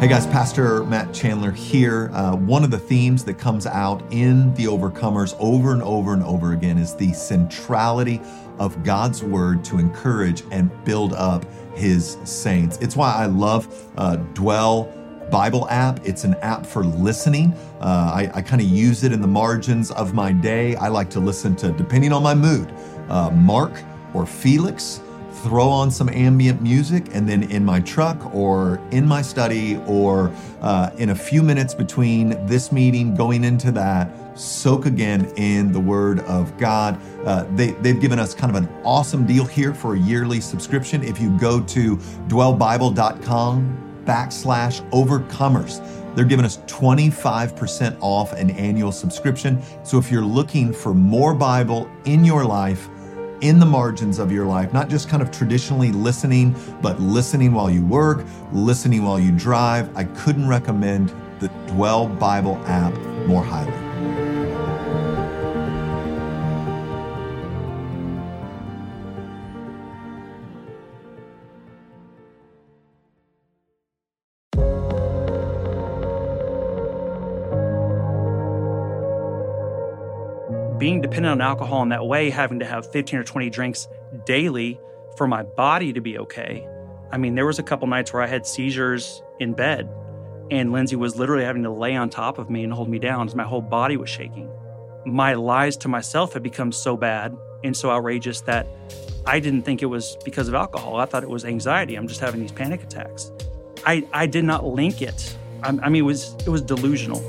Hey guys, Pastor Matt Chandler here. One of the themes that comes out in the Overcomers over and over and over again is the centrality of God's word to encourage and build up his saints. It's why I love Dwell Bible app. It's an app for listening. I kind of use it in the margins of my day. I like to listen to, depending on my mood, Mark or Felix, throw on some ambient music, and then in my truck or in my study or in a few minutes between this meeting going into that, soak again in the Word of God. They've given us kind of an awesome deal here for a yearly subscription. If you go to dwellbible.com/overcomers. They're giving us 25% off an annual subscription. So if you're looking for more Bible in your life, in the margins of your life, not just kind of traditionally listening, but listening while you work, listening while you drive, I couldn't recommend the Dwell Bible app more highly. Being dependent on alcohol in that way, having to have 15 or 20 drinks daily for my body to be okay. I mean, there was a couple nights where I had seizures in bed, and Lindsey was literally having to lay on top of me and hold me down as my whole body was shaking. My lies to myself had become so bad and so outrageous that I didn't think it was because of alcohol. I thought it was anxiety. I'm just having these panic attacks. I did not link it. I mean, it was delusional.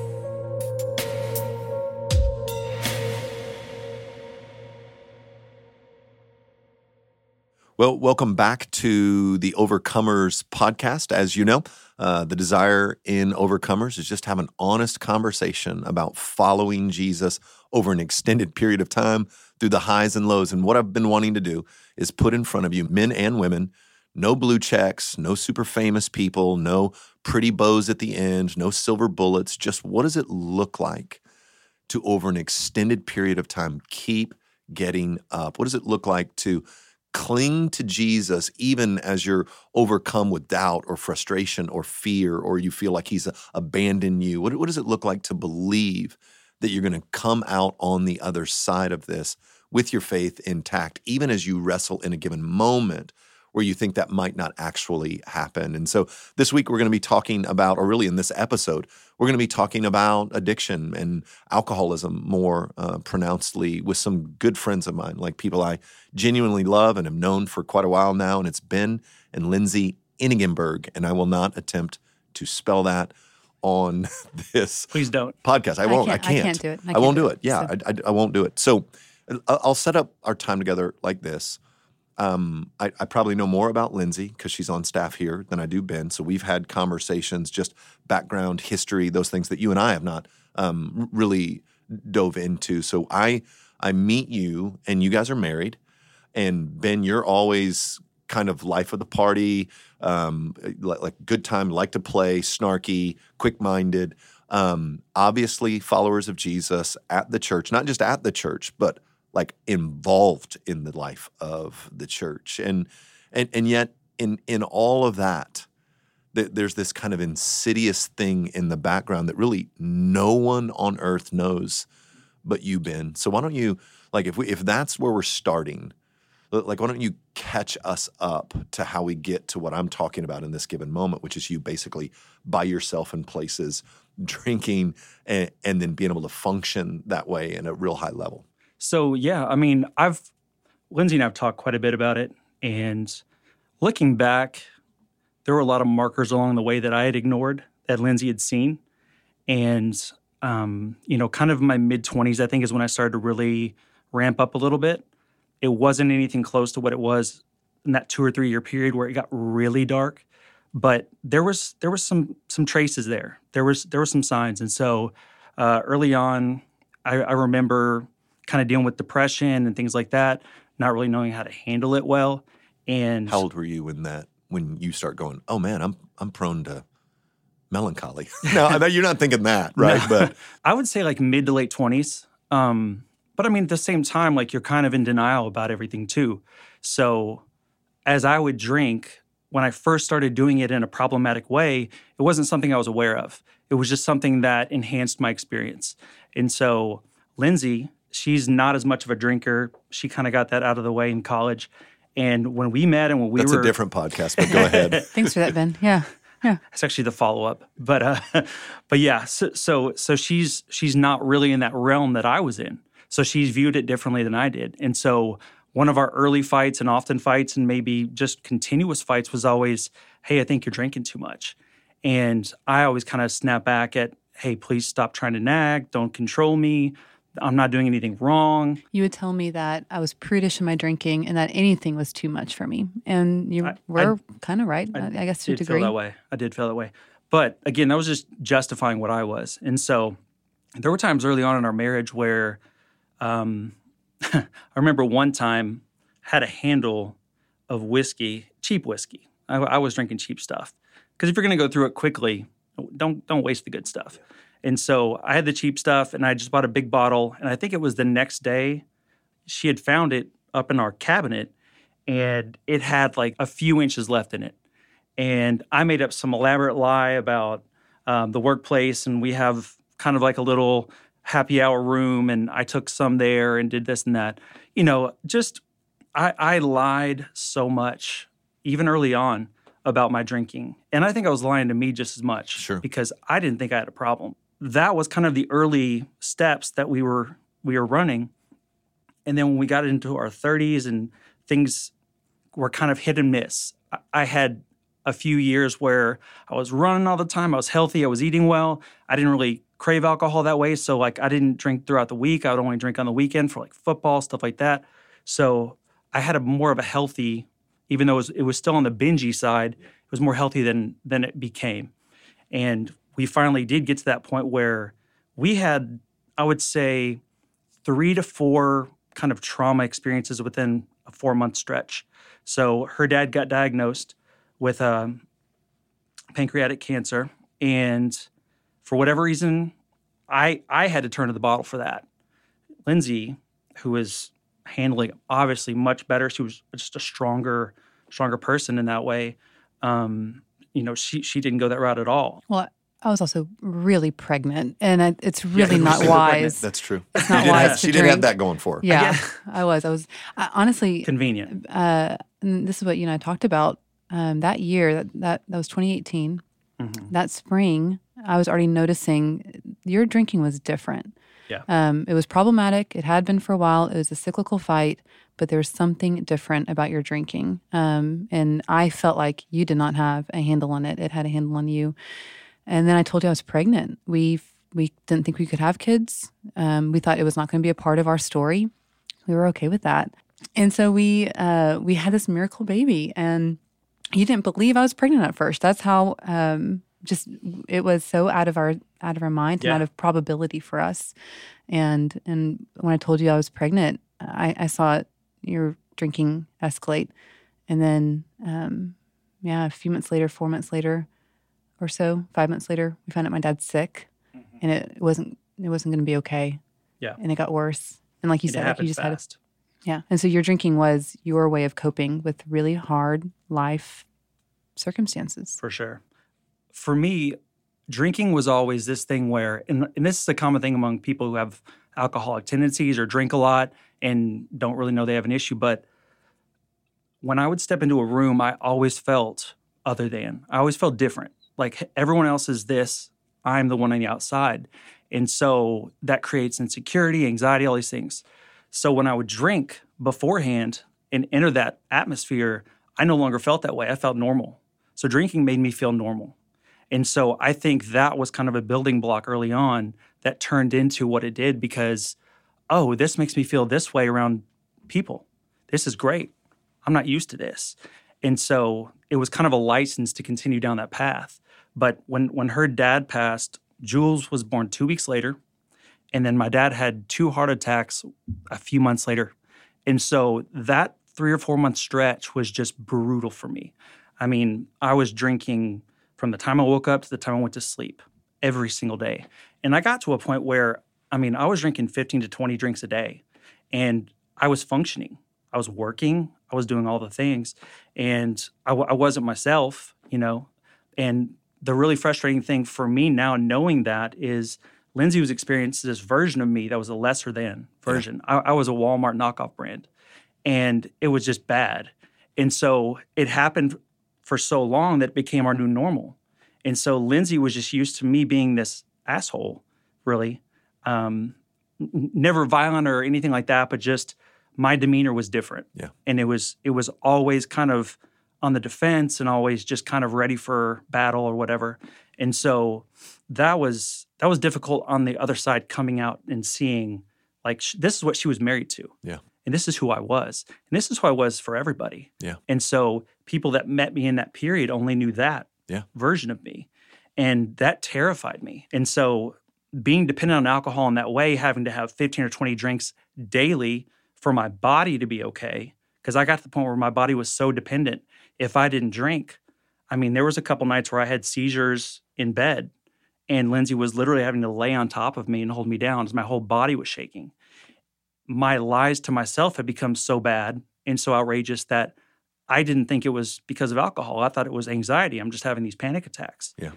Well, welcome back to the Overcomers podcast. As you know, the desire in Overcomers is just to have an honest conversation about following Jesus over an extended period of time through the highs and lows. And what I've been wanting to do is put in front of you men and women, no blue checks, no super famous people, no pretty bows at the end, no silver bullets. Just what does it look like to, over an extended period of time, keep getting up? What does it look like to cling to Jesus even as you're overcome with doubt or frustration or fear, or you feel like he's abandoned you? What does it look like to believe that you're going to come out on the other side of this with your faith intact, even as you wrestle in a given moment where you think that might not actually happen? And so this week we're going to be talking about, or really in this episode, we're going to be talking about addiction and alcoholism more pronouncedly with some good friends of mine, like people I genuinely love and have known for quite a while now, and it's Ben and Lindsey Eenigenburg, and I will not attempt to spell that on this Please don't. Podcast. I won't do it. Yeah, so. I won't do it. So I'll set up our time together like this. I probably know more about Lindsey because she's on staff here than I do Ben. So we've had conversations, just background, history, those things that you and I have not really dove into. So I meet you, and you guys are married. And Ben, you're always kind of life of the party, like good time, like to play, snarky, quick-minded, obviously followers of Jesus at the church, not just at the church, but like involved in the life of the church. And yet in all of that, there's this kind of insidious thing in the background that really no one on earth knows but you, Ben. So why don't you, like, if that's where we're starting, like, why don't you catch us up to how we get to what I'm talking about in this given moment, which is you basically by yourself in places drinking and then being able to function that way in a real high level. So, yeah, I mean, Lindsey and I have talked quite a bit about it, and looking back, there were a lot of markers along the way that I had ignored that Lindsey had seen, and, you know, kind of my mid-20s, I think, is when I started to really ramp up a little bit. It wasn't anything close to what it was in that 2 or 3 year period where it got really dark, but there was some traces there. There were some signs, and so early on, I remember kind of dealing with depression and things like that, not really knowing how to handle it well. And how old were you when you start going, oh man, I'm prone to melancholy? No, I know you're not thinking that, right? No. But I would say like mid to late 20s. But I mean, at the same time, like you're kind of in denial about everything too. So as I would drink, when I first started doing it in a problematic way, it wasn't something I was aware of. It was just something that enhanced my experience. And so Lindsey, she's not as much of a drinker. She kind of got that out of the way in college. And when we met and when we were— That's a different podcast, but go ahead. Thanks for that, Ben. Yeah. Yeah. It's actually the follow-up. But yeah, so she's not really in that realm that I was in. So she's viewed it differently than I did. And so one of our early fights and often fights and maybe just continuous fights was always, hey, I think you're drinking too much. And I always kind of snap back at, hey, please stop trying to nag. Don't control me. I'm not doing anything wrong. You would tell me that I was prudish in my drinking and that anything was too much for me. And you were kind of right, I guess, to a degree. I did feel that way. But again, that was just justifying what I was. And so there were times early on in our marriage where I remember one time had a handle of whiskey, cheap whiskey. I was drinking cheap stuff. Because if you're going to go through it quickly, don't waste the good stuff. And so I had the cheap stuff, and I just bought a big bottle. And I think it was the next day, she had found it up in our cabinet, and it had like a few inches left in it. And I made up some elaborate lie about the workplace, and we have kind of like a little happy hour room, and I took some there and did this and that. You know, just I lied so much, even early on, about my drinking. And I think I was lying to me just as much. Sure. Because I didn't think I had a problem. That was kind of the early steps that we were running. And then when we got into our 30s and things were kind of hit and miss, I had a few years where I was running all the time. I was healthy. I was eating well. I didn't really crave alcohol that way. So like I didn't drink throughout the week. I would only drink on the weekend for like football, stuff like that. So I had a more of a healthy, even though it was still on the bingy side, it was more healthy than it became. And we finally did get to that point where we had, I would say, 3 to 4 kind of trauma experiences within a 4-month stretch. So her dad got diagnosed with pancreatic cancer. And for whatever reason, I had to turn to the bottle for that. Lindsey, who was handling obviously much better, she was just a stronger person in that way. You know, she didn't go that route at all. Well, I was also really pregnant, and it's really not wise. That's true. It's not wise. She didn't have that going for her. Yeah, I was honestly convenient. This is what you and I talked about that year. That was 2018. Mm-hmm. That spring, I was already noticing your drinking was different. Yeah. It was problematic. It had been for a while. It was a cyclical fight, but there was something different about your drinking. And I felt like you did not have a handle on it. It had a handle on you. And then I told you I was pregnant. We didn't think we could have kids. We thought it was not going to be a part of our story. We were okay with that. And so we had this miracle baby, and you didn't believe I was pregnant at first. That's how just it was so out of our mind, and out of probability for us. And when I told you I was pregnant, I saw your drinking escalate. And then, a few months later, 4 months later or so, 5 months later, we found out my dad's sick. Mm-hmm. And it wasn't going to be okay. Yeah. And it got worse. And like you said, like you just fast. Yeah. And so your drinking was your way of coping with really hard life circumstances. For sure. For me, drinking was always this thing where, and this is a common thing among people who have alcoholic tendencies or drink a lot and don't really know they have an issue, but when I would step into a room, I always felt other than. I always felt different. Like, everyone else is this, I'm the one on the outside. And so that creates insecurity, anxiety, all these things. So when I would drink beforehand and enter that atmosphere, I no longer felt that way. I felt normal. So drinking made me feel normal. And so I think that was kind of a building block early on that turned into what it did, because, oh, this makes me feel this way around people. This is great. I'm not used to this. And so it was kind of a license to continue down that path. But when her dad passed, Jules was born 2 weeks later. And then my dad had 2 heart attacks a few months later. And so that 3 or 4 month stretch was just brutal for me. I mean, I was drinking from the time I woke up to the time I went to sleep, every single day. And I got to a point where, I mean, I was drinking 15 to 20 drinks a day, and I was functioning. I was working, I was doing all the things, and I wasn't myself, you know. And the really frustrating thing for me now, knowing that, is Lindsey was experiencing this version of me that was a lesser than version. Yeah. I was a Walmart knockoff brand, and it was just bad. And so it happened for so long that it became our new normal. And so Lindsey was just used to me being this asshole, really. Never violent or anything like that, but just my demeanor was different. Yeah. And it was always kind of on the defense and always just kind of ready for battle or whatever. And so that was difficult on the other side, coming out and seeing, like, this is what she was married to. Yeah. And this is who I was. And this is who I was for everybody. Yeah. And so people that met me in that period only knew that version of me. And that terrified me. And so being dependent on alcohol in that way, having to have 15 or 20 drinks daily for my body to be okay, because I got to the point where my body was so dependent. If I didn't drink, I mean, there was a couple nights where I had seizures in bed, and Lindsey was literally having to lay on top of me and hold me down because my whole body was shaking. My lies to myself had become so bad and so outrageous that I didn't think it was because of alcohol. I thought it was anxiety. I'm just having these panic attacks. Yeah,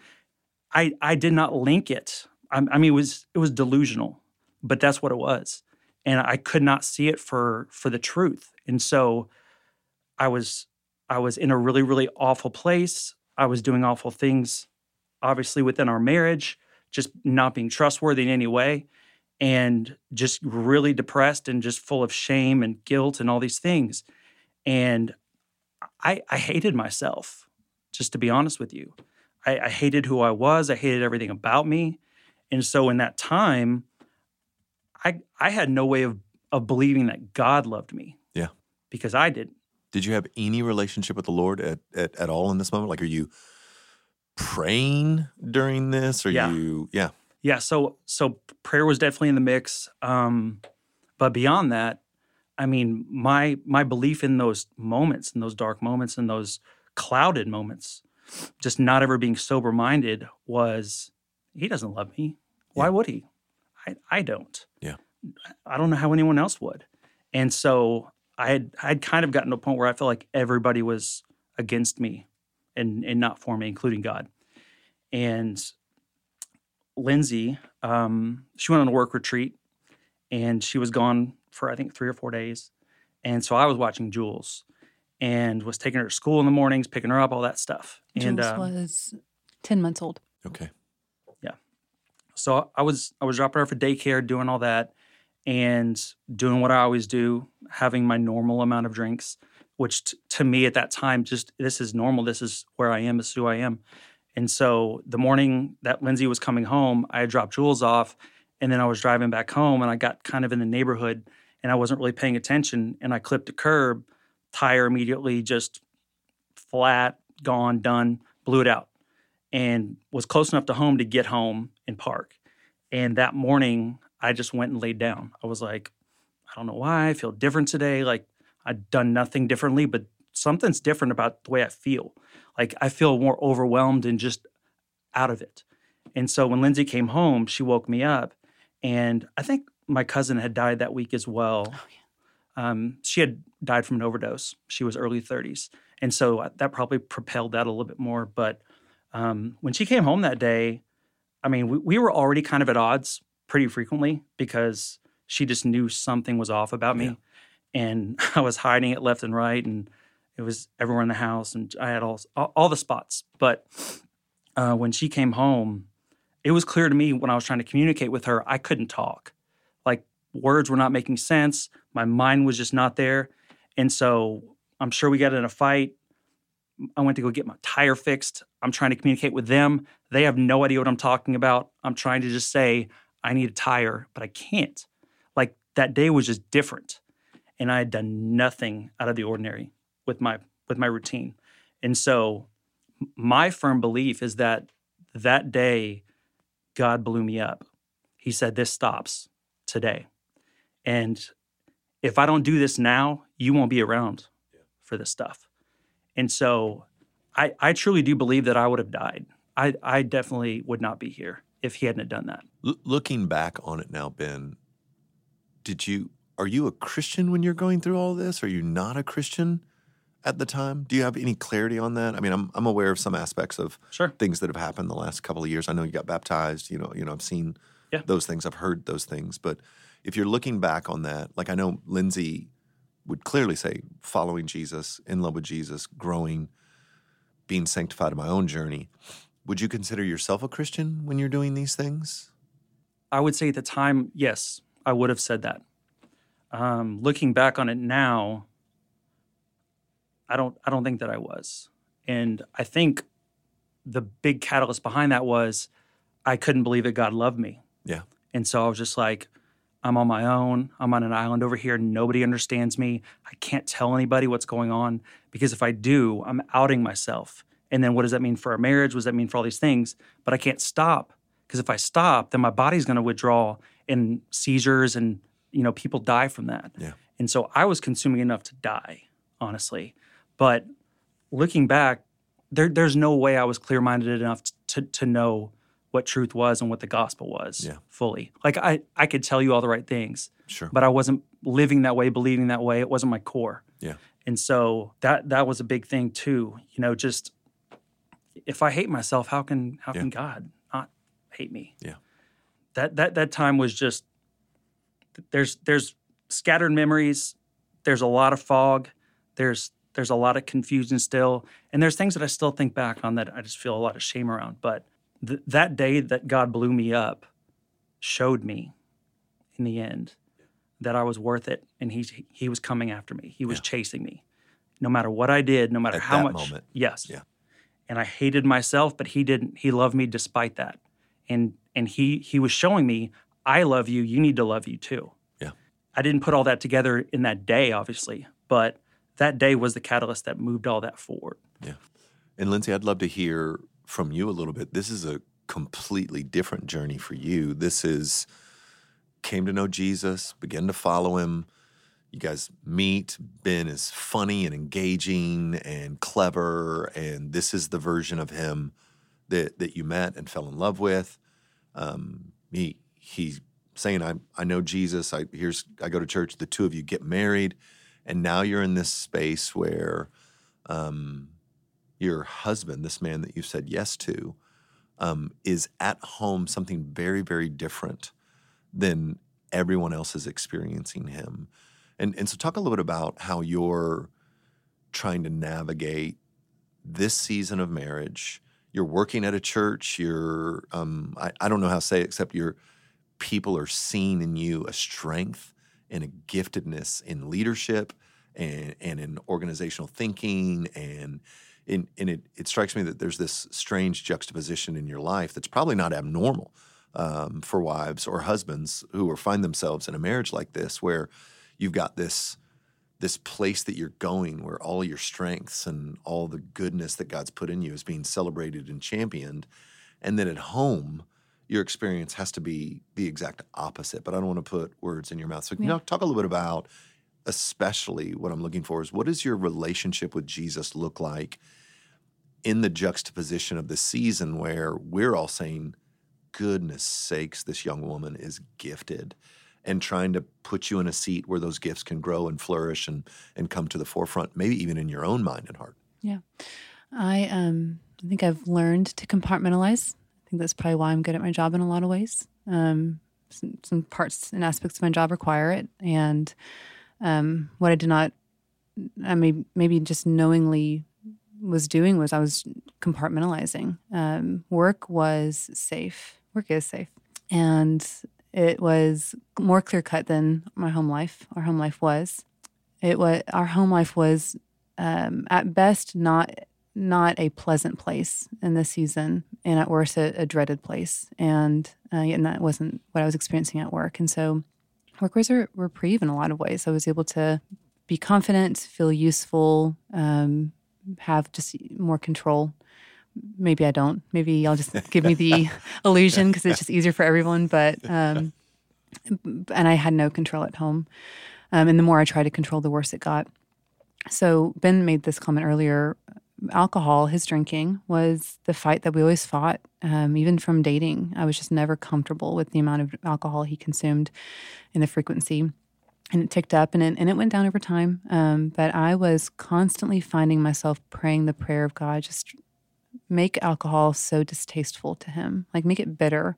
I did not link it. I mean, it was delusional, but that's what it was. And I could not see it for the truth. And so I was in a really, really awful place. I was doing awful things, obviously, within our marriage, just not being trustworthy in any way, and just really depressed and just full of shame and guilt and all these things. And I hated myself, just to be honest with you. I hated who I was. I hated everything about me. And so in that time, I had no way of believing that God loved me. Yeah. Because I didn't. Did you have any relationship with the Lord at all in this moment? Like, are you praying during this? Yeah. So prayer was definitely in the mix. But beyond that, I mean, my belief in those moments, in those dark moments, in those clouded moments, just not ever being sober-minded, was, he doesn't love me. Why would he? I don't. Yeah. I don't know how anyone else would. And so I'd kind of gotten to a point where I felt like everybody was against me and not for me, including God. And Lindsey, she went on a work retreat, and she was gone for, I think, 3 or 4 days. And so I was watching Jules and was taking her to school in the mornings, picking her up, all that stuff. Jules and, was 10 months old. Okay. So I was dropping her for daycare, doing all that, and doing what I always do, having my normal amount of drinks, which to me at that time, just, this is normal. This is where I am. This is who I am. And so the morning that Lindsey was coming home, I had dropped Jules off, and then I was driving back home, and I got kind of in the neighborhood, and I wasn't really paying attention, and I clipped a curb, tire immediately just flat, gone, done, blew it out, and was close enough to home to get home and park. And that morning, I just went and laid down. I was like, I don't know why, I feel different today. Like, I've done nothing differently, but something's different about the way I feel. Like, I feel more overwhelmed and just out of it. And so when Lindsey came home, she woke me up. And I think my cousin had died that week as well. Oh, yeah. She had died from an overdose. She was early 30s. And so that probably propelled that a little bit more. But when she came home that day, I mean, we were already kind of at odds pretty frequently because she just knew something was off about me. Yeah. And I was hiding it left and right, and it was everywhere in the house, and I had all the spots. But when she came home, it was clear to me when I was trying to communicate with her, I couldn't talk. Like, words were not making sense. My mind was just not there. And so I'm sure we got in a fight. I went to go get my tire fixed. I'm trying to communicate with them. They have no idea what I'm talking about. I'm trying to just say, I need a tire, but I can't. Like, that day was just different. And I had done nothing out of the ordinary with my routine. And so my firm belief is that that day, God blew me up. He said, this stops today. And if I don't do this now, you won't be around for this stuff. And so I truly do believe that I would have died. I definitely would not be here if he hadn't have done that. Looking back on it now, Ben, did you Are you a Christian when you're going through all this? Are you not a Christian at the time? Do you have any clarity on that? I mean, I'm aware of some aspects of things that have happened the last couple of years. I know you got baptized. You know, I've seen those things. I've heard those things. But if you're looking back on that, like I know Lindsey would clearly say following Jesus, in love with Jesus, growing, being sanctified in my own journey. Would you consider yourself a Christian when you're doing these things? I would say at the time, yes, I would have said that. Looking back on it now, I don't think that I was. And I think the big catalyst behind that was I couldn't believe that God loved me. Yeah. And so I was just like, I'm on my own. I'm on an island over here. Nobody understands me. I can't tell anybody what's going on because if I do, I'm outing myself. And then what does that mean for our marriage? What does that mean for all these things? But I can't stop because if I stop, then my body's going to withdraw and seizures and, you know, people die from that. Yeah. And so I was consuming enough to die, honestly. But looking back, there's no way I was clear-minded enough to know what truth was and what the gospel was fully. Like, I could tell you all the right things, but I wasn't living that way, believing that way. It wasn't my core. Yeah. And so that was a big thing too. You know, just if I hate myself, how can God not hate me? Yeah. That time was just, there's scattered memories. There's a lot of fog. There's a lot of confusion still. And there's things that I still think back on that I just feel a lot of shame around. But that day that God blew me up showed me in the end that I was worth it. And he was coming after me. He was chasing me. No matter what I did, no matter how much. Moment. Yes. Yeah. And I hated myself, but he didn't. He loved me despite that. And he was showing me, I love you. You need to love you too. Yeah. I didn't put all that together in that day, obviously, but that day was the catalyst that moved all that forward. Yeah. And Lindsey, I'd love to hear from you a little bit. This is a completely different journey for you. This is came to know Jesus, began to follow him. You guys meet. Ben is funny and engaging and clever, and this is the version of him that you met and fell in love with. He's saying, I know Jesus. I go to church. The two of you get married. And now you're in this space where your husband, this man that you've said yes to, is at home something very, very different than everyone else is experiencing him. And so talk a little bit about how you're trying to navigate this season of marriage. You're working at a church. You're I don't know how to say it, except your people are seeing in you a strength and a giftedness in leadership and in organizational thinking. And it strikes me that there's this strange juxtaposition in your life that's probably not abnormal for wives or husbands who find themselves in a marriage like this, where you've got this place that you're going where all your strengths and all the goodness that God's put in you is being celebrated and championed. And then at home, your experience has to be the exact opposite, but I don't want to put words in your mouth. So talk a little bit about, especially what I'm looking for is, what does your relationship with Jesus look like in the juxtaposition of the season where we're all saying, goodness sakes, this young woman is gifted, and trying to put you in a seat where those gifts can grow and flourish and come to the forefront, maybe even in your own mind and heart. Yeah. I think I've learned to compartmentalize. That's probably why I'm good at my job in a lot of ways. Some parts and aspects of my job require it. And what I did not, I mean, maybe just knowingly was doing was I was compartmentalizing. Work is safe. And it was more clear cut than my home life. Our home life was. Our home life was at best not a pleasant place in this season, and at worst, a dreaded place. And that wasn't what I was experiencing at work. And so work was a reprieve in a lot of ways. I was able to be confident, feel useful, have just more control. Maybe I don't. Maybe y'all just give me the illusion because it's just easier for everyone. But and I had no control at home. And the more I tried to control, the worse it got. So Ben made this comment earlier. Alcohol, his drinking, was the fight that we always fought, even from dating. I was just never comfortable with the amount of alcohol he consumed and the frequency. and it ticked up, and it went down over time. But I was constantly finding myself praying the prayer of God, just make alcohol so distasteful to him, like make it bitter,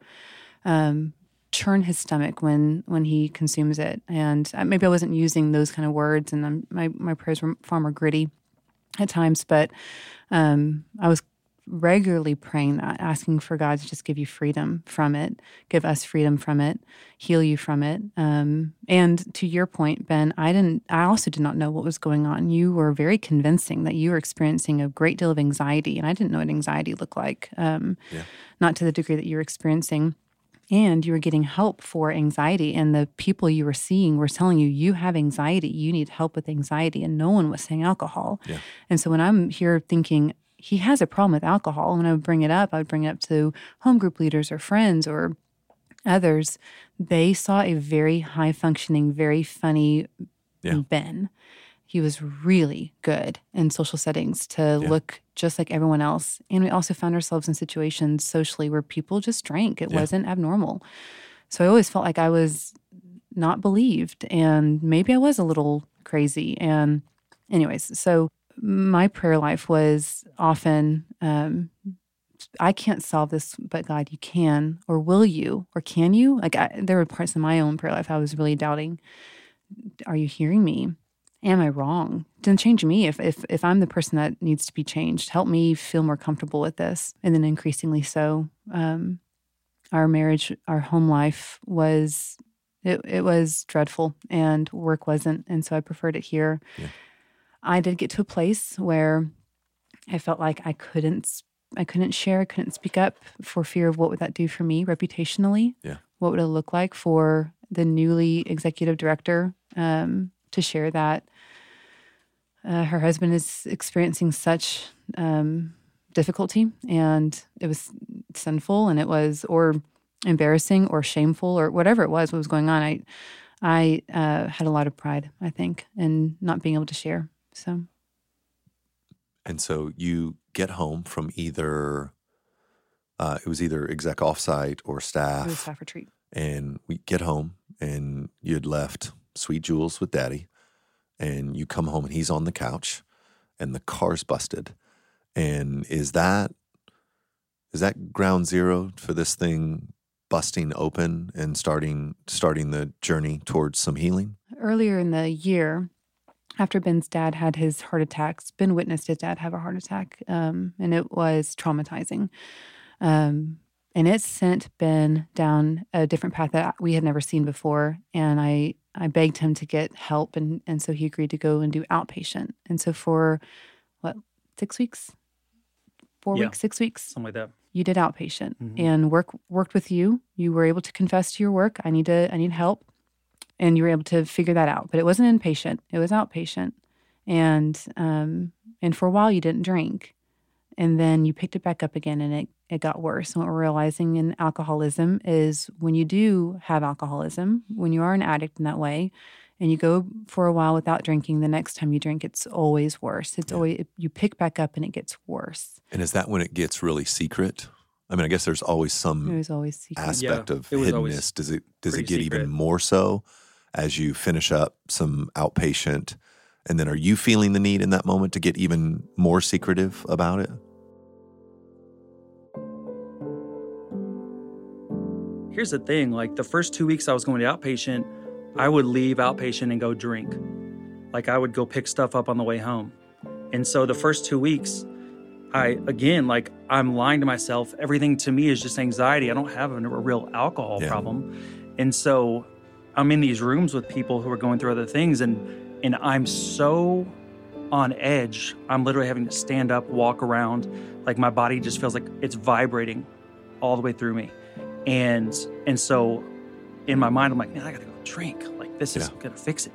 churn his stomach when he consumes it. And maybe I wasn't using those kind of words, and my prayers were far more gritty at times, but I was regularly praying that, asking for God to just give you freedom from it, give us freedom from it, heal you from it. And to your point, Ben, I also did not know what was going on. You were very convincing that you were experiencing a great deal of anxiety, and I didn't know what anxiety looked like, not to the degree that you were experiencing. And you were getting help for anxiety, and the people you were seeing were telling you, you have anxiety, you need help with anxiety, and no one was saying alcohol. Yeah. And so when I'm here thinking, he has a problem with alcohol, when I would bring it up to home group leaders or friends or others, they saw a very high-functioning, very funny Ben. He was really good in social settings to look just like everyone else. And we also found ourselves in situations socially where people just drank. It wasn't abnormal. So I always felt like I was not believed, and maybe I was a little crazy. And anyways, so my prayer life was often, I can't solve this, but God, you can, or will you, or can you? Like there were parts in my own prayer life I was really doubting, are you hearing me? Am I wrong? Then change me if I'm the person that needs to be changed. Help me feel more comfortable with this. And then increasingly so, our marriage, our home life was, it was dreadful, and work wasn't. And so I preferred it here. Yeah. I did get to a place where I felt like I couldn't share, I couldn't speak up for fear of what would that do for me reputationally. Yeah. What would it look like for the newly executive director, to share that her husband is experiencing such difficulty, and it was sinful, and it was or embarrassing or shameful or whatever it was, what was going on. I had a lot of pride, I think, in not being able to share. So, and so you get home from either exec offsite or staff. It was staff retreat, and we get home, and you'd left Sweet Jules with Daddy, and you come home and he's on the couch and the car's busted. And is that ground zero for this thing busting open and starting the journey towards some healing? Earlier in the year, after Ben's dad had his heart attacks, Ben witnessed his dad have a heart attack, and it was traumatizing. And it sent Ben down a different path that we had never seen before, and I begged him to get help, and so he agreed to go and do outpatient. And so for, 6 weeks? 4 weeks, 6 weeks? Something like that. You did outpatient and worked with you. You were able to confess to your work, I need help, and you were able to figure that out. But it wasn't inpatient. It was outpatient. And for a while you didn't drink, and then you picked it back up again, and it got worse. And what we're realizing in alcoholism is when you do have alcoholism, when you are an addict in that way, and you go for a while without drinking, the next time you drink, it's always worse. It's always, you pick back up and it gets worse. And is that when it gets really secret? I mean, I guess there's always some aspect of hiddenness. Does it get secret, even more so as you finish up some outpatient? And then are you feeling the need in that moment to get even more secretive about it? Here's the thing, the first 2 weeks I was going to outpatient, I would leave outpatient and go drink. I would go pick stuff up on the way home. And so the first 2 weeks, I'm lying to myself. Everything to me is just anxiety. I don't have a real alcohol problem. And so I'm in these rooms with people who are going through other things, and I'm so on edge. I'm literally having to stand up, walk around. My body just feels like it's vibrating all the way through me. And so in my mind, I'm like, man, I got to go drink. This is going to fix it.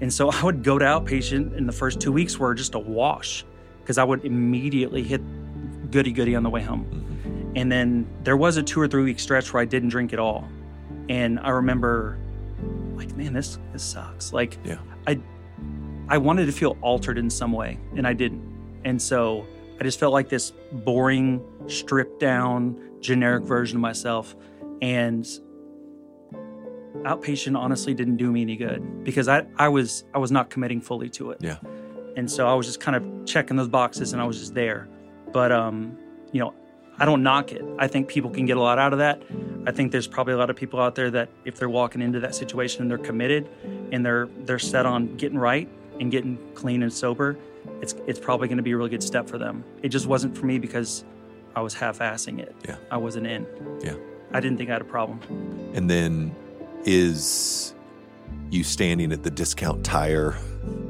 And so I would go to outpatient, and the first 2 weeks were just a wash because I would immediately hit goody-goody on the way home. Mm-hmm. And then there was a 2 or 3 week stretch where I didn't drink at all. And I remember man, this sucks. I wanted to feel altered in some way, and I didn't. And so I just felt like this boring, stripped down, generic version of myself. And outpatient honestly didn't do me any good because I was not committing fully to it. Yeah. And so I was just kind of checking those boxes and I was just there. But, you know, I don't knock it. I think people can get a lot out of that. I think there's probably a lot of people out there that if they're walking into that situation and they're committed and they're set on getting right and getting clean and sober, it's probably going to be a really good step for them. It just wasn't for me because I was half-assing it. Yeah. I wasn't in. Yeah. I didn't think I had a problem. And then is you standing at the discount tire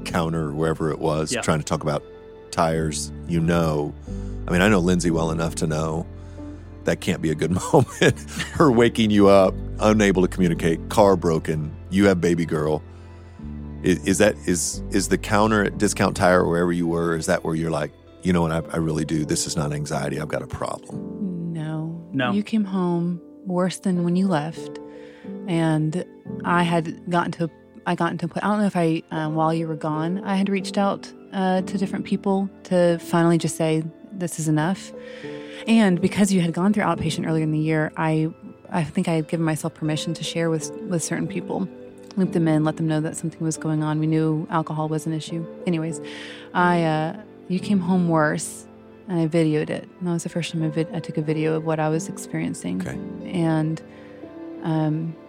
counter, wherever it was, yeah, trying to talk about tires, you know, I mean, I know Lindsey well enough to know that can't be a good moment. Her waking you up, unable to communicate, car broken, you have baby girl. Is the counter at discount tire or wherever you were, is that where you're like, you know what, I really do. This is not anxiety. I've got a problem. No. You came home worse than when you left. And I don't know if I, while you were gone, I had reached out to different people to finally just say, this is enough. And because you had gone through outpatient earlier in the year, I think I had given myself permission to share with certain people, loop them in, let them know that something was going on. We knew alcohol was an issue. Anyways, you came home worse, and I videoed it. And that was the first time I took a video of what I was experiencing. Okay. And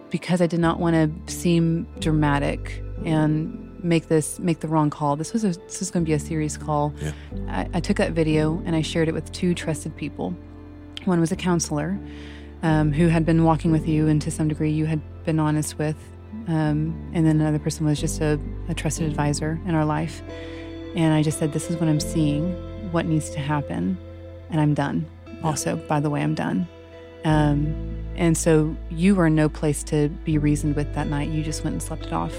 because I did not want to seem dramatic and make the wrong call. This was going to be a serious call. Yeah. I took that video and I shared it with two trusted people. One was a counselor who had been walking with you and to some degree you had been honest with. And then another person was just a trusted advisor in our life. And I just said, this is what I'm seeing, what needs to happen. And I'm done. Yeah. Also, by the way, I'm done. And so you were in no place to be reasoned with that night. You just went and slept it off.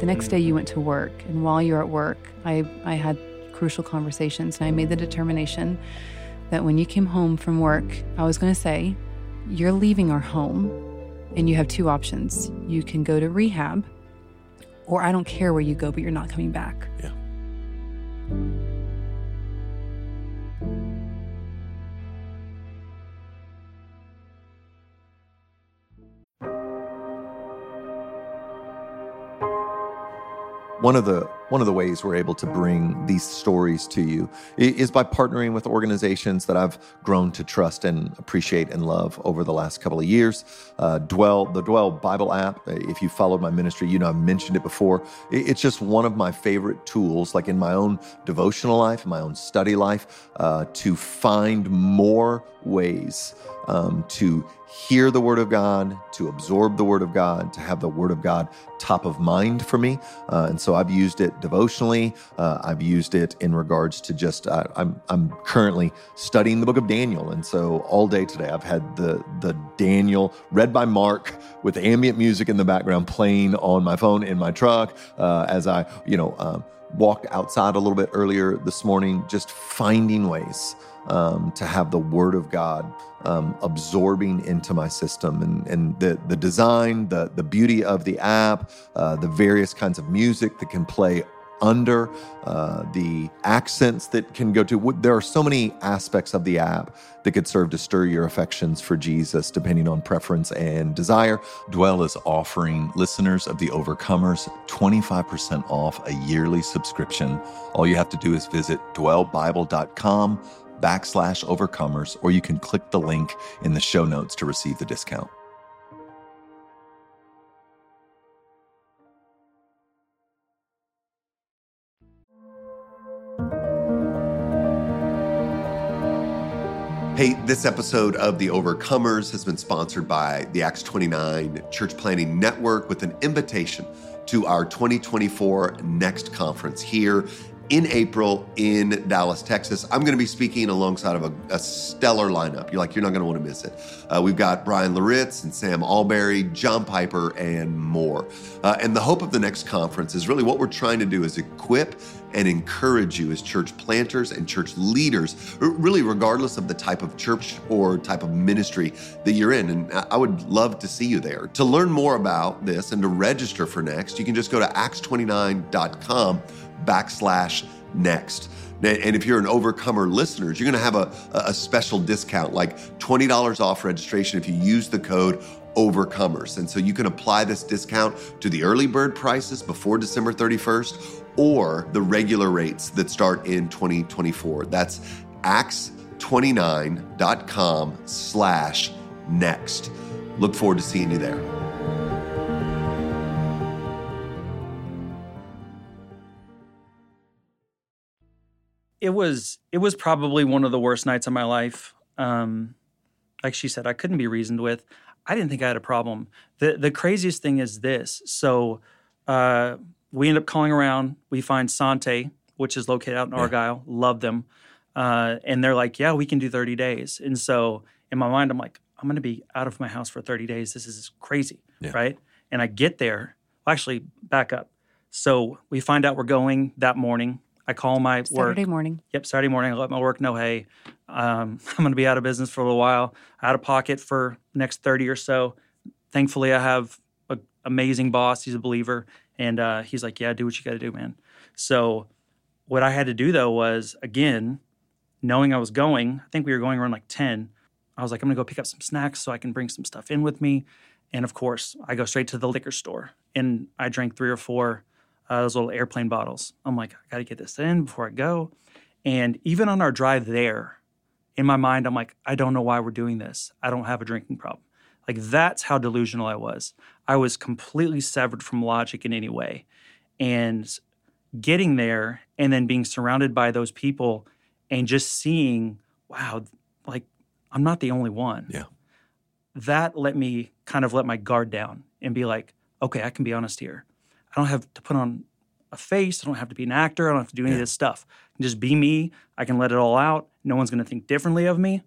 The next day you went to work, and while you were at work, I had crucial conversations, and I made the determination that when you came home from work, I was going to say, you're leaving our home, and you have two options. You can go to rehab, or I don't care where you go, but you're not coming back. Yeah. One of the ways we're able to bring these stories to you is by partnering with organizations that I've grown to trust and appreciate and love over the last couple of years. Dwell, the Dwell Bible app, if you followed my ministry, you know I've mentioned it before. It's just one of my favorite tools, like in my own devotional life, in my own study life, to find more ways to hear the Word of God, to absorb the Word of God, to have the Word of God top of mind for me. And so I've used it devotionally. I've used it in regards to just, I'm currently studying the book of Daniel. And so all day today, I've had the Daniel read by Mark with ambient music in the background playing on my phone in my truck as I, walked outside a little bit earlier this morning, just finding ways to have the Word of God absorbing into my system. And the design, the beauty of the app, the various kinds of music that can play under, the accents that can go to. There are so many aspects of the app that could serve to stir your affections for Jesus, depending on preference and desire. Dwell is offering listeners of the Overcomers 25% off a yearly subscription. All you have to do is visit dwellbible.com/overcomers, or you can click the link in the show notes to receive the discount. Hey, this episode of The Overcomers has been sponsored by the Acts 29 Church Planning Network with an invitation to our 2024 Next Conference here in April in Dallas, Texas. I'm going to be speaking alongside of a stellar lineup. You're not going to want to miss it. We've got Brian Laritz and Sam Alberry, John Piper, and more. And the hope of the next conference is really what we're trying to do is equip and encourage you as church planters and church leaders, really regardless of the type of church or type of ministry that you're in. And I would love to see you there. To learn more about this and to register for Next, you can just go to acts29.com /next. And if you're an Overcomer listener, you're going to have a special discount, like $20 off registration if you use the code Overcomers. And so you can apply this discount to the early bird prices before December 31st or the regular rates that start in 2024. That's acts29.com/next. Look forward to seeing you there. It was probably one of the worst nights of my life. Like she said, I couldn't be reasoned with. I didn't think I had a problem. The craziest thing is this. So we end up calling around. We find Sante, which is located out in Argyle. Love them. And they're like, yeah, we can do 30 days. And so in my mind, I'm like, I'm going to be out of my house for 30 days. This is crazy, right? And I get there. Well, actually, back up. So we find out we're going that morning. I call my work. Saturday morning. Yep, Saturday morning. I let my work know, hey, I'm going to be out of business for a little while, out of pocket for next 30 or so. Thankfully, I have an amazing boss. He's a believer. And he's like, yeah, do what you got to do, man. So what I had to do, though, was, again, knowing I was going, I think we were going around like 10. I was like, I'm going to go pick up some snacks so I can bring some stuff in with me. And, of course, I go straight to the liquor store. And I drank 3 or 4 those little airplane bottles. I'm like, I got to get this in before I go. And even on our drive there, in my mind, I'm like, I don't know why we're doing this. I don't have a drinking problem. Like, that's how delusional I was. I was completely severed from logic in any way. And getting there and then being surrounded by those people and just seeing, wow, like, I'm not the only one. Yeah. That let me kind of let my guard down and be like, okay, I can be honest here. I don't have to put on a face. I don't have to be an actor. I don't have to do any of this stuff. I can just be me. I can let it all out. No one's going to think differently of me.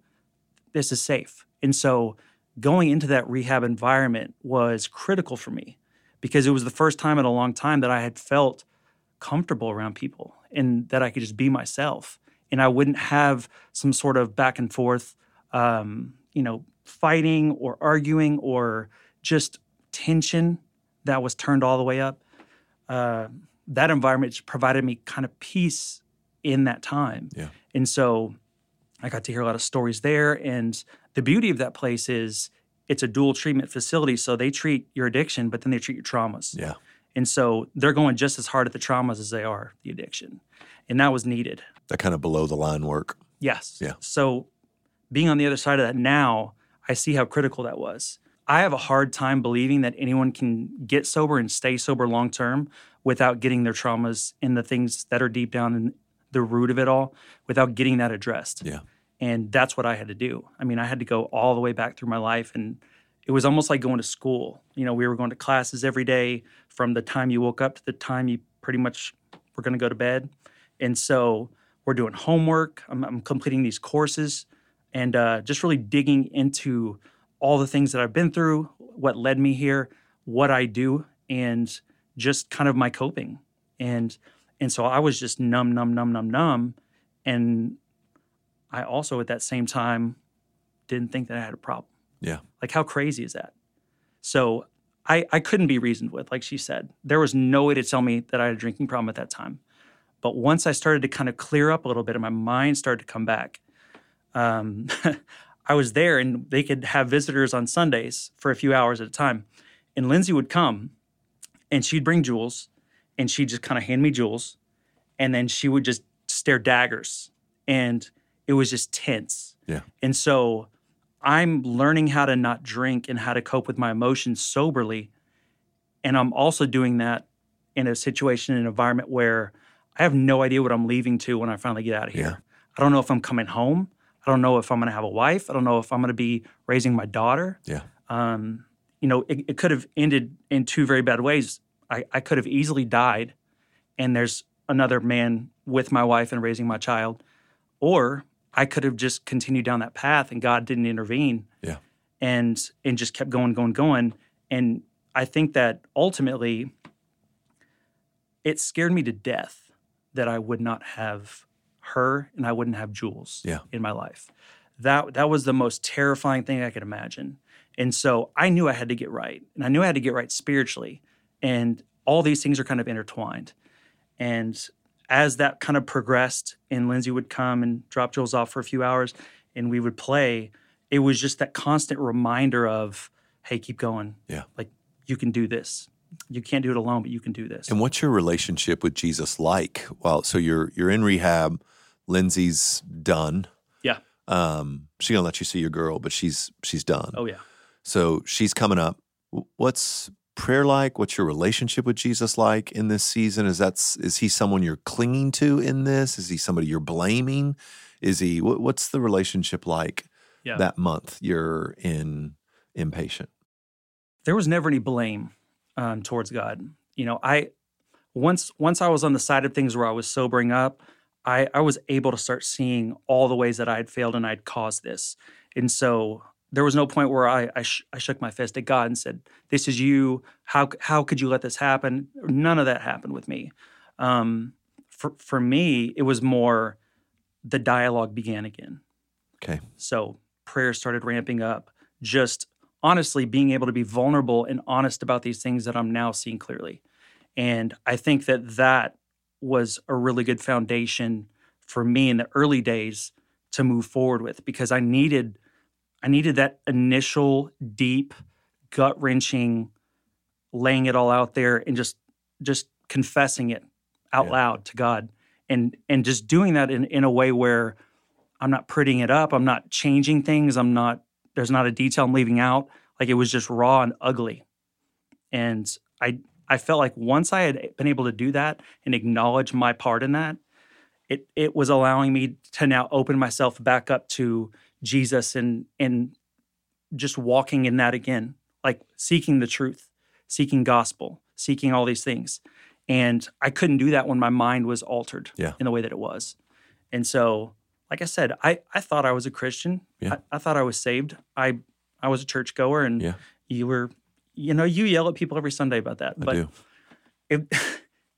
This is safe. And so going into that rehab environment was critical for me because it was the first time in a long time that I had felt comfortable around people and that I could just be myself. And I wouldn't have some sort of back and forth, fighting or arguing or just tension that was turned all the way up. That environment just provided me kind of peace in that time. Yeah. And so I got to hear a lot of stories there. And the beauty of that place is it's a dual treatment facility. So they treat your addiction, but then they treat your traumas. Yeah. And so they're going just as hard at the traumas as they are the addiction. And that was needed. That kind of below the line work. Yes. Yeah. So being on the other side of that now, I see how critical that was. I have a hard time believing that anyone can get sober and stay sober long-term without getting their traumas and the things that are deep down in the root of it all, without getting that addressed. Yeah. And that's what I had to do. I mean, I had to go all the way back through my life, and it was almost like going to school. You know, we were going to classes every day from the time you woke up to the time you pretty much were going to go to bed. And so we're doing homework. I'm completing these courses and just really digging into all the things that I've been through, what led me here, what I do, and just kind of my coping. And so I was just numb. And I also at that same time didn't think that I had a problem. Yeah. Like, how crazy is that? So I couldn't be reasoned with, like she said. There was no way to tell me that I had a drinking problem at that time. But once I started to kind of clear up a little bit and my mind started to come back, I was there, and they could have visitors on Sundays for a few hours at a time. And Lindsey would come, and she'd bring Jules, and she'd just kind of hand me Jules, and then she would just stare daggers. And it was just tense. Yeah. And so I'm learning how to not drink and how to cope with my emotions soberly, and I'm also doing that in a situation, in an environment where I have no idea what I'm leaving to when I finally get out of here. Yeah. I don't know if I'm coming home. I don't know if I'm going to have a wife. I don't know if I'm going to be raising my daughter. Yeah. It could have ended in two very bad ways. I could have easily died, and there's another man with my wife and raising my child. Or I could have just continued down that path, and God didn't intervene. Yeah. And just kept going. And I think that ultimately it scared me to death that I would not have her and I wouldn't have Jules in my life. That was the most terrifying thing I could imagine. And so I knew I had to get right. And I knew I had to get right spiritually. And all these things are kind of intertwined. And as that kind of progressed, and Lindsey would come and drop Jules off for a few hours, and we would play, it was just that constant reminder of, hey, keep going. Yeah. Like, you can do this. You can't do it alone, but you can do this. And what's your relationship with Jesus like? Well, so you're in rehab. Lindsey's done. Yeah. She's going to let you see your girl, but she's done. Oh, yeah. So she's coming up. What's prayer like? What's your relationship with Jesus like in this season? Is he someone you're clinging to in this? Is he somebody you're blaming? What's the relationship like that month you're inpatient? There was never any blame towards God. You know, once I was on the side of things where I was sobering up, I was able to start seeing all the ways that I had failed and I'd caused this. And so there was no point where I shook my fist at God and said, this is you. How could you let this happen? None of that happened with me. For me, it was more the dialogue began again. Okay. So prayer started ramping up. Just honestly being able to be vulnerable and honest about these things that I'm now seeing clearly. And I think that was a really good foundation for me in the early days to move forward with, because I needed that initial deep, gut-wrenching, laying it all out there and just confessing it out loud to God and just doing that in a way where I'm not prettying it up, I'm not changing things, there's not a detail I'm leaving out. Like, it was just raw and ugly. And I felt like once I had been able to do that and acknowledge my part in that, it was allowing me to now open myself back up to Jesus and just walking in that again, like seeking the truth, seeking gospel, seeking all these things. And I couldn't do that when my mind was altered in the way that it was. And so, like I said, I thought I was a Christian. Yeah. I thought I was saved. I was a churchgoer, and you yell at people every Sunday about that. But I do. It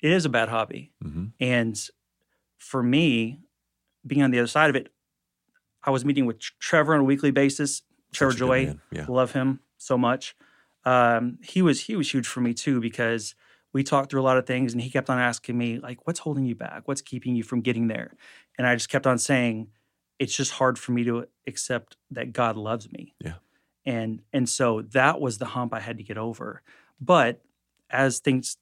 is a bad hobby. Mm-hmm. And for me, being on the other side of it, I was meeting with Trevor on a weekly basis. Trevor Joy, love him so much. He was huge for me too, because we talked through a lot of things, and he kept on asking me, like, what's holding you back? What's keeping you from getting there? And I just kept on saying, it's just hard for me to accept that God loves me. Yeah. And so that was the hump I had to get over. But as things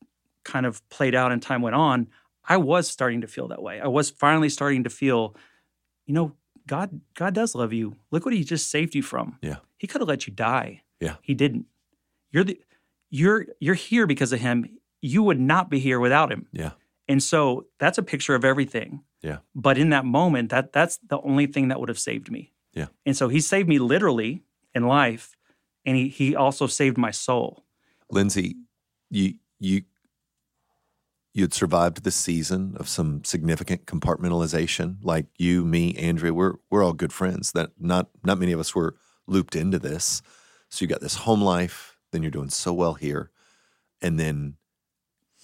kind of played out and time went on, I was starting to feel that way. I was finally starting to feel, God does love you. Look what he just saved you from. Yeah. He could have let you die. Yeah. He didn't. You're here because of him. You would not be here without him. Yeah. And so that's a picture of everything. Yeah. But in that moment, that's the only thing that would have saved me. Yeah. And so he saved me literally in life, and he also saved my soul. Lindsey, you'd survived the season of some significant compartmentalization. Like, you, me, Andrea, we're all good friends. That not many of us were looped into this. So you got this home life, then you're doing so well here, and then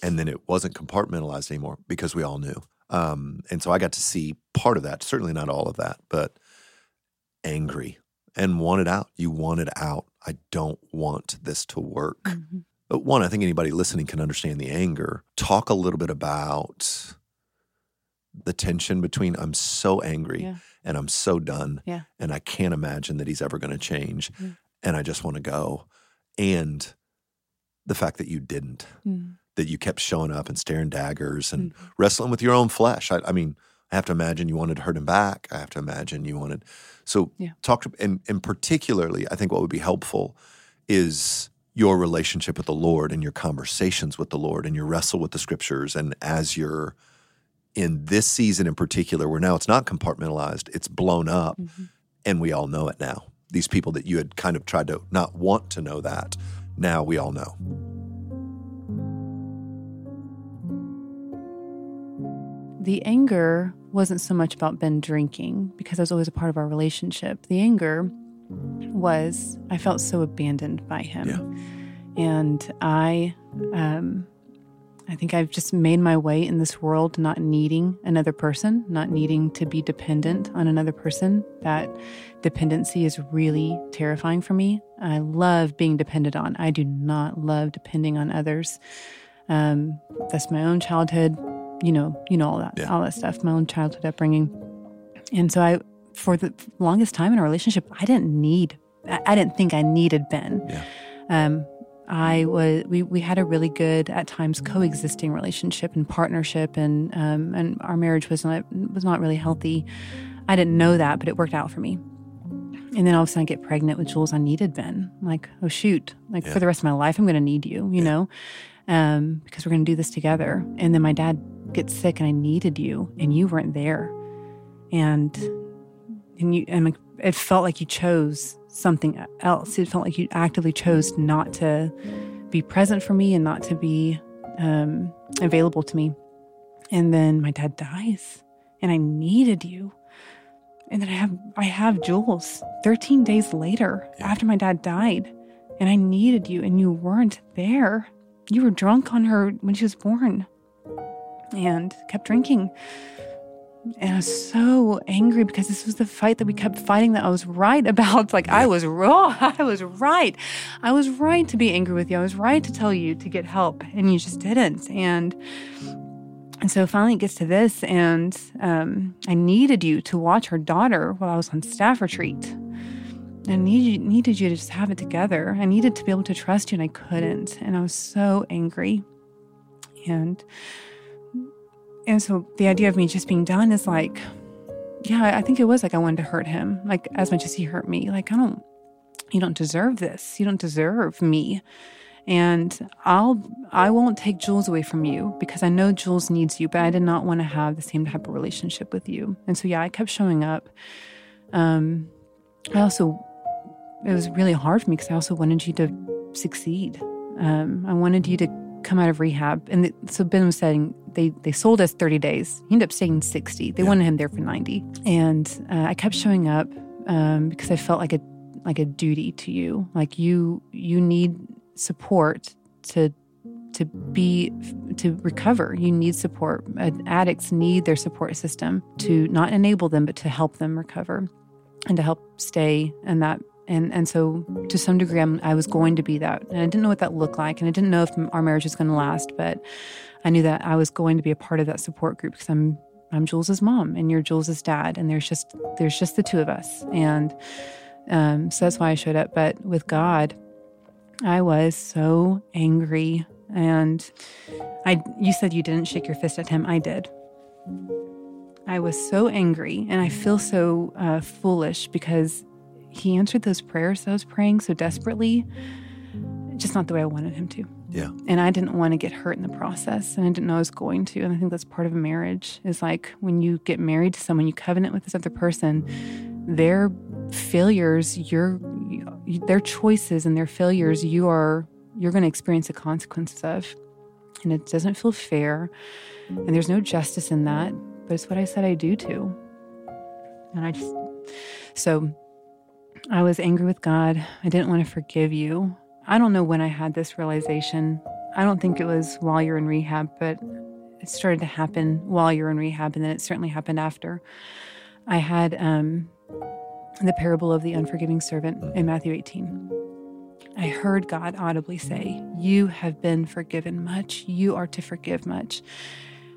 it wasn't compartmentalized anymore because we all knew. And so I got to see part of that, certainly not all of that, but angry and wanted out. You wanted out. I don't want this to work. Mm-hmm. But one, I think anybody listening can understand the anger. Talk a little bit about the tension between I'm so angry and I'm so done and I can't imagine that he's ever going to change and I just want to go. And the fact that you didn't, that you kept showing up and staring daggers and wrestling with your own flesh. I have to imagine you wanted to hurt him back. I have to imagine you wanted. So talk to, and particularly I think what would be helpful is your relationship with the Lord and your conversations with the Lord and your wrestle with the scriptures. And as you're in this season in particular, where now it's not compartmentalized, it's blown up, and we all know it now. These people that you had kind of tried to not want to know that, now we all know. The anger wasn't so much about Ben drinking, because that was always a part of our relationship. The anger was I felt so abandoned by him. Yeah. And I think I've just made my way in this world not needing another person, not needing to be dependent on another person. That dependency is really terrifying for me. I love being depended on. I do not love depending on others. That's my own childhood, all that stuff, my own childhood upbringing. And so for the longest time in our relationship, I didn't think I needed Ben. Yeah. We had a really good, at times, coexisting relationship and partnership, and our marriage was not really healthy. I didn't know that, but it worked out for me. And then all of a sudden I get pregnant with Jules. I needed Ben. I'm like, oh, shoot. Like, for the rest of my life, I'm going to need you, you know, because we're going to do this together. And then my dad gets sick, and I needed you, and you weren't there. And it felt like you chose something else. It felt like you actively chose not to be present for me and not to be available to me. And then my dad dies, and I needed you. And then I have Jules 13 days later after my dad died, and I needed you, and you weren't there. You were drunk on her when she was born and kept drinking. And I was so angry because this was the fight that we kept fighting that I was right about. Like, I was wrong. I was right. I was right to be angry with you. I was right to tell you to get help, and you just didn't. And so finally it gets to this, and I needed you to watch her daughter while I was on staff retreat. I needed you to just have it together. I needed to be able to trust you, and I couldn't. And I was so angry. And so the idea of me just being done is like, I think it was like I wanted to hurt him, like as much as he hurt me. Like, you don't deserve this. You don't deserve me. And I won't take Jules away from you because I know Jules needs you, but I did not want to have the same type of relationship with you. And so, I kept showing up. It was really hard for me because I also wanted you to succeed. I wanted you to come out of rehab. And so Ben was saying they sold us 30 days. He ended up staying 60. They wanted him there for 90. And I kept showing up because I felt like a duty to you. Like you need support to recover. You need support. Addicts need their support system to not enable them, but to help them recover and to help stay in that. And so to some degree, I was going to be that. And I didn't know what that looked like. And I didn't know if our marriage was going to last, but I knew that I was going to be a part of that support group because I'm Jules's mom and you're Jules's dad. And there's just the two of us. And so that's why I showed up. But with God, I was so angry, and you said you didn't shake your fist at him. I did. I was so angry, and I feel so foolish because he answered those prayers that I was praying so desperately, just not the way I wanted him to. Yeah. And I didn't want to get hurt in the process, and I didn't know I was going to. And I think that's part of a marriage is like when you get married to someone, you covenant with this other person, their failures, their choices and their failures, you're going to experience the consequences of. And it doesn't feel fair. And there's no justice in that. But it's what I said I do to. And so I was angry with God. I didn't want to forgive you. I don't know when I had this realization. I don't think it was while you're in rehab, but it started to happen while you're in rehab. And then it certainly happened after. I had the parable of the unforgiving servant in Matthew 18. I heard God audibly say, "You have been forgiven much. You are to forgive much."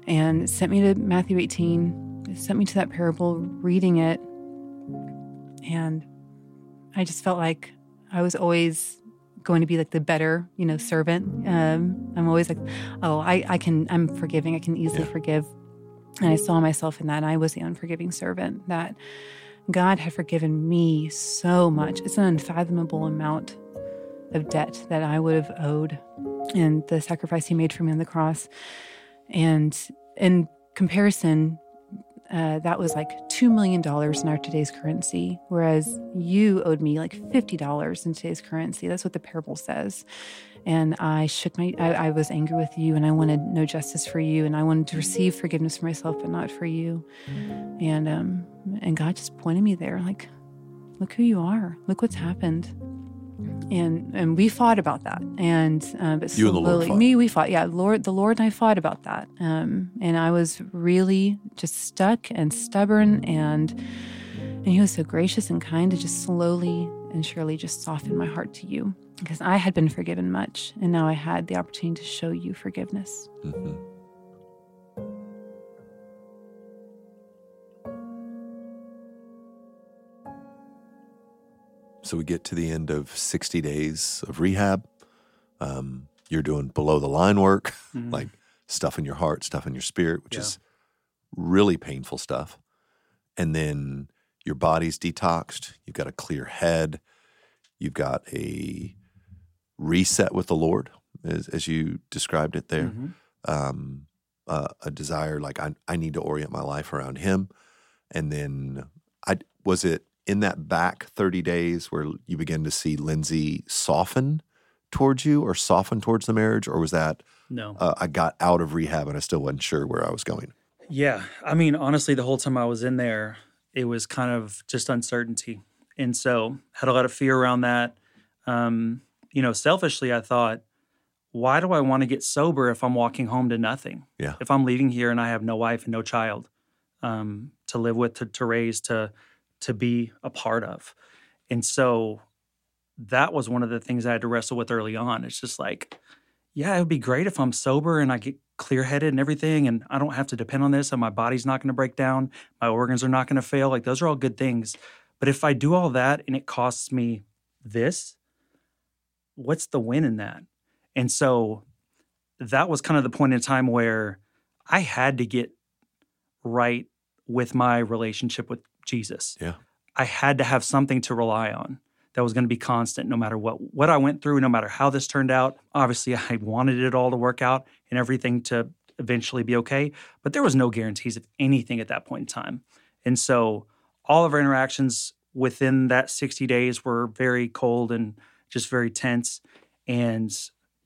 And it sent me to Matthew 18. It sent me to that parable, reading it. And I just felt like I was always going to be like the better, servant. I'm always like, oh, I'm forgiving. I can easily forgive. And I saw myself in that. And I was the unforgiving servant that God had forgiven me so much. It's an unfathomable amount of debt that I would have owed, and the sacrifice he made for me on the cross. And in comparison, that was like $2 million in our today's currency, whereas you owed me like $50 in today's currency. That's what the parable says. And I was angry with you, and I wanted no justice for you, and I wanted to receive forgiveness for myself, but not for you. And God just pointed me there, like, look who you are. Look what's happened. And we fought about that. But you slowly, and the Lord fought. Me, we fought. Yeah, the Lord and I fought about that. And I was really just stuck and stubborn. And he was so gracious and kind to just slowly and surely just soften my heart to you. Because I had been forgiven much, and now I had the opportunity to show you forgiveness. Mm-hmm. So we get to the end of 60 days of rehab. You're doing below the line work, like stuff in your heart, stuff in your spirit, which is really painful stuff. And then your body's detoxed. You've got a clear head. You've got a reset with the Lord, as you described it there. A desire, like I need to orient my life around Him. And then was it in that back 30 days where you began to see Lindsey soften towards you or soften towards the marriage? Or was that, I got out of rehab and I still wasn't sure where I was going? Yeah. I mean, honestly, the whole time I was in there, it was kind of just uncertainty. And so had a lot of fear around that. You know, selfishly, I thought, why do I want to get sober if I'm walking home to nothing? Yeah. If I'm leaving here and I have no wife and no child to live with, to raise, to be a part of. And so that was one of the things I had to wrestle with early on. It's just like, yeah, it would be great if I'm sober and I get clear-headed and everything, and I don't have to depend on this, and my body's not going to break down, my organs are not going to fail. Like, those are all good things. But if I do all that and it costs me this, what's the win in that? And so that was kind of the point in time where I had to get right with my relationship with Jesus. Yeah. I had to have something to rely on that was going to be constant no matter what I went through, no matter how this turned out. Obviously, I wanted it all to work out and everything to eventually be okay, but there was no guarantees of anything at that point in time. And so all of our interactions within that 60 days were very cold and just very tense. And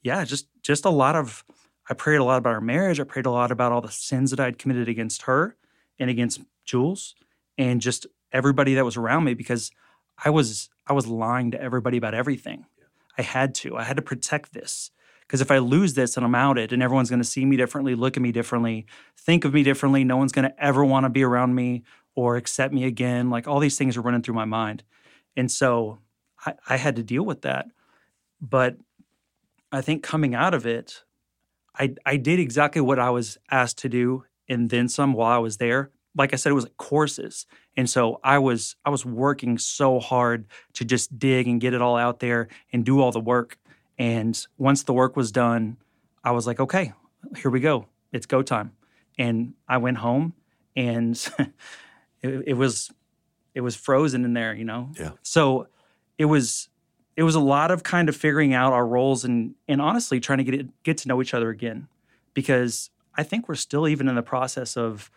yeah, just a lot of, I prayed a lot about our marriage. I prayed a lot about all the sins that I'd committed against her and against Jules and just everybody that was around me, because I was lying to everybody about everything. Yeah. I had to protect this, because if I lose this and I'm outed and everyone's going to see me differently, look at me differently, think of me differently, no one's going to ever want to be around me or accept me again. Like, all these things are running through my mind. And so I had to deal with that. But I think coming out of it, I did exactly what I was asked to do and then some while I was there. Like I said, it was like courses. And so I was working so hard to just dig and get it all out there and do all the work. And once the work was done, I was like, okay, here we go. It's go time. And I went home and it was frozen in there, you know? Yeah. So it was a lot of kind of figuring out our roles and honestly trying to get to know each other again, because I think we're still even in the process of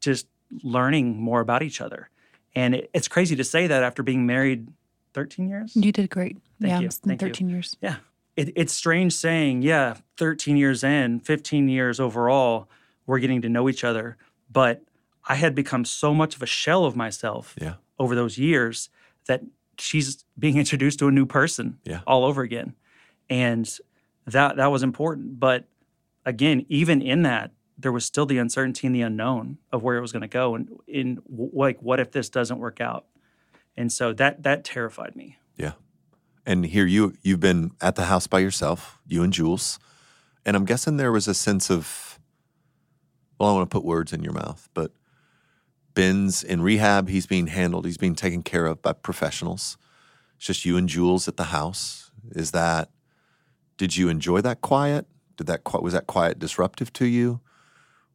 just learning more about each other. And it's crazy to say that after being married 13 years. You did great. Thank you. It's been 13 years. Yeah. It's strange saying, 13 years in, 15 years overall, we're getting to know each other. But I had become so much of a shell of myself over those years that she's being introduced to a new person all over again. And that was important. But again, even in that, there was still the uncertainty and the unknown of where it was going to go, and what if this doesn't work out? And so that terrified me. Yeah. And here you've been at the house by yourself, you and Jules, and I'm guessing there was a sense of, well, I don't want to put words in your mouth, but Ben's in rehab, he's being handled, he's being taken care of by professionals. It's just you and Jules at the house. Did you enjoy that quiet? Was that quiet disruptive to you?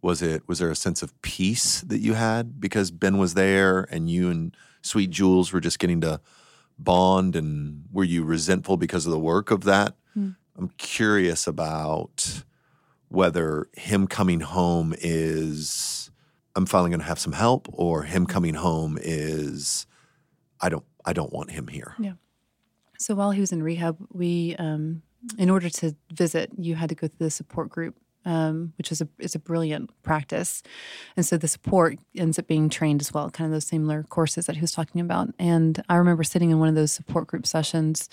Was there a sense of peace that you had because Ben was there and you and sweet Jules were just getting to bond, and were you resentful because of the work of that? Mm. I'm curious about whether him coming home is, I'm finally going to have some help, or him coming home is, I don't want him here. Yeah. So while he was in rehab, we, in order to visit, you had to go through the support group. Which is a brilliant practice. And so the support ends up being trained as well, kind of those similar courses that he was talking about. And I remember sitting in one of those support group sessions,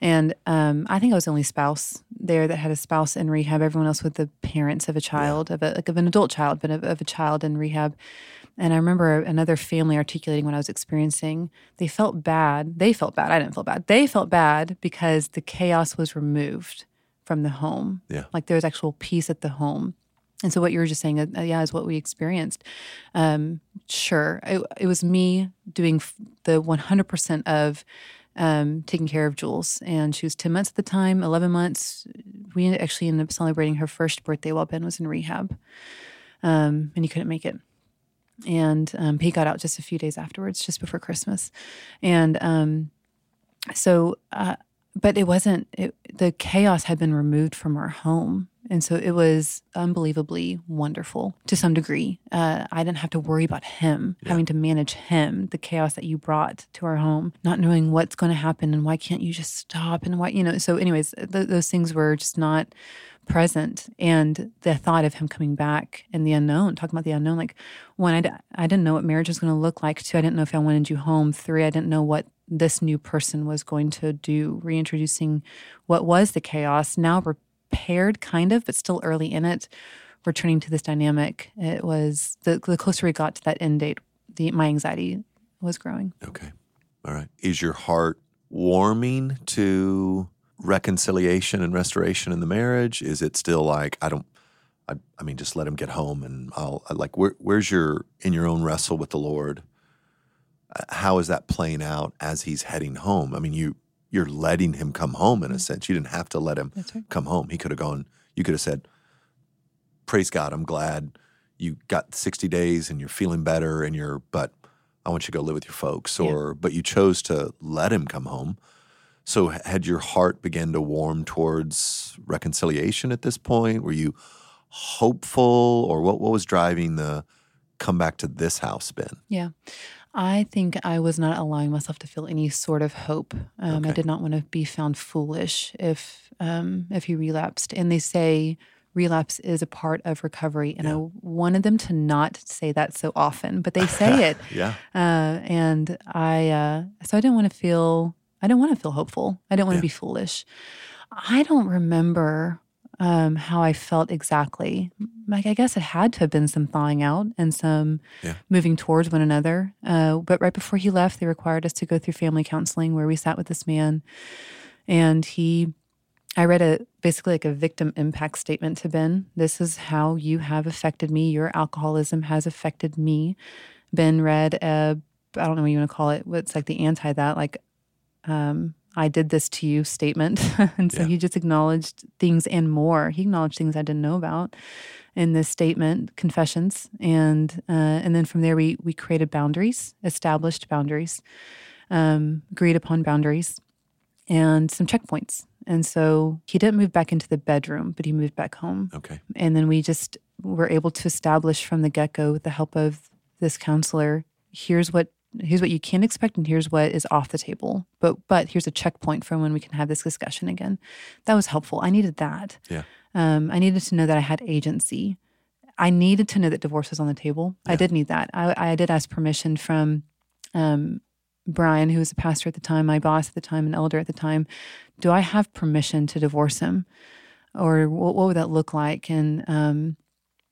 and I think I was the only spouse there that had a spouse in rehab, everyone else with the parents of a child, of an adult child, but of a child in rehab. And I remember another family articulating what I was experiencing. They felt bad. I didn't feel bad. They felt bad because the chaos was removed from the home. Yeah. Like, there's actual peace at the home. And so what you were just saying, is what we experienced. Sure. It was me doing the 100% of taking care of Jules. And she was 10 months at the time, 11 months. We actually ended up celebrating her first birthday while Ben was in rehab. And he couldn't make it. And he got out just a few days afterwards, just before Christmas. And but it wasn't, the chaos had been removed from our home. And so it was unbelievably wonderful to some degree. I didn't have to worry about him, having to manage him, the chaos that you brought to our home, not knowing what's going to happen and why can't you just stop and why, you know. So anyways, those things were just not present. And the thought of him coming back and the unknown, talking about the unknown, like one, I didn't know what marriage was going to look like. Two, I didn't know if I wanted you home. Three, I didn't know what this new person was going to do, reintroducing what was the chaos. Now we're paired, kind of, but still early in it, returning to this dynamic. It was, the closer we got to that end date, my anxiety was growing. Okay. All right. Is your heart warming to reconciliation and restoration in the marriage? Is it still like, I mean, just let him get home and where's your, in your own wrestle with the Lord? How is that playing out as he's heading home? I mean, you're letting him come home in a sense. You didn't have to let him come home. He could have gone, you could have said, praise God, I'm glad you got 60 days and you're feeling better and but I want you to go live with your folks. But you chose to let him come home. So had your heart began to warm towards reconciliation at this point? Were you hopeful, or what was driving the come back to this house, Ben? Yeah. I think I was not allowing myself to feel any sort of hope. I did not want to be found foolish if he relapsed. And they say relapse is a part of recovery. And I wanted them to not say that so often, but they say it. Yeah. And so I didn't want to feel hopeful. I didn't want to be foolish. I don't remember how I felt exactly. Like, I guess it had to have been some thawing out and some moving towards one another. But right before he left, they required us to go through family counseling, where we sat with this man. And I read basically like a victim impact statement to Ben. This is how you have affected me. Your alcoholism has affected me. Ben read I don't know what you want to call it. It's like the anti that, like, I did this to you statement. And so he just acknowledged things and more. He acknowledged things I didn't know about in this statement, confessions. And then from there, we created boundaries, established boundaries, agreed upon boundaries, and some checkpoints. And so he didn't move back into the bedroom, but he moved back home. Okay. And then we just were able to establish from the get-go, with the help of this counselor, here's what you can expect, and here's what is off the table. But here's a checkpoint from when we can have this discussion again. That was helpful. I needed that. Yeah. I needed to know that I had agency. I needed to know that divorce was on the table. Yeah. I did need that. I did ask permission from Brian, who was a pastor at the time, my boss at the time, an elder at the time. Do I have permission to divorce him? Or what would that look like? And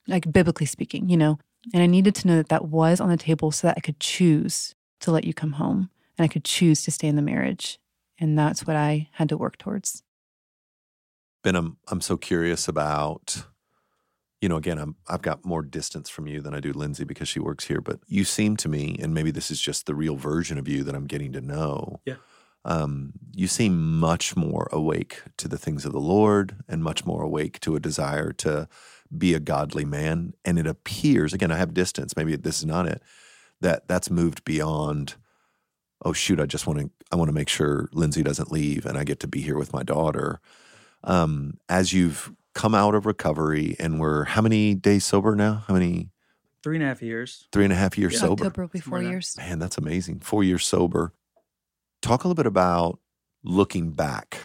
like biblically speaking, you know. And I needed to know that that was on the table, so that I could choose to let you come home, and I could choose to stay in the marriage. And that's what I had to work towards. Ben, I'm so curious about, you know, again, I've got more distance from you than I do Lindsey, because she works here, but you seem to me, and maybe this is just the real version of you that I'm getting to know. Yeah. You seem much more awake to the things of the Lord, and much more awake to a desire to be a godly man. And it appears, again, I have distance, maybe this is not it, that's moved beyond, oh shoot, I want to make sure Lindsey doesn't leave and I get to be here with my daughter. As you've come out of recovery, and we're how many days sober now? 3.5 years. 3.5 years sober. October will be 4 years. Man, that's amazing. 4 years sober. Talk a little bit about looking back,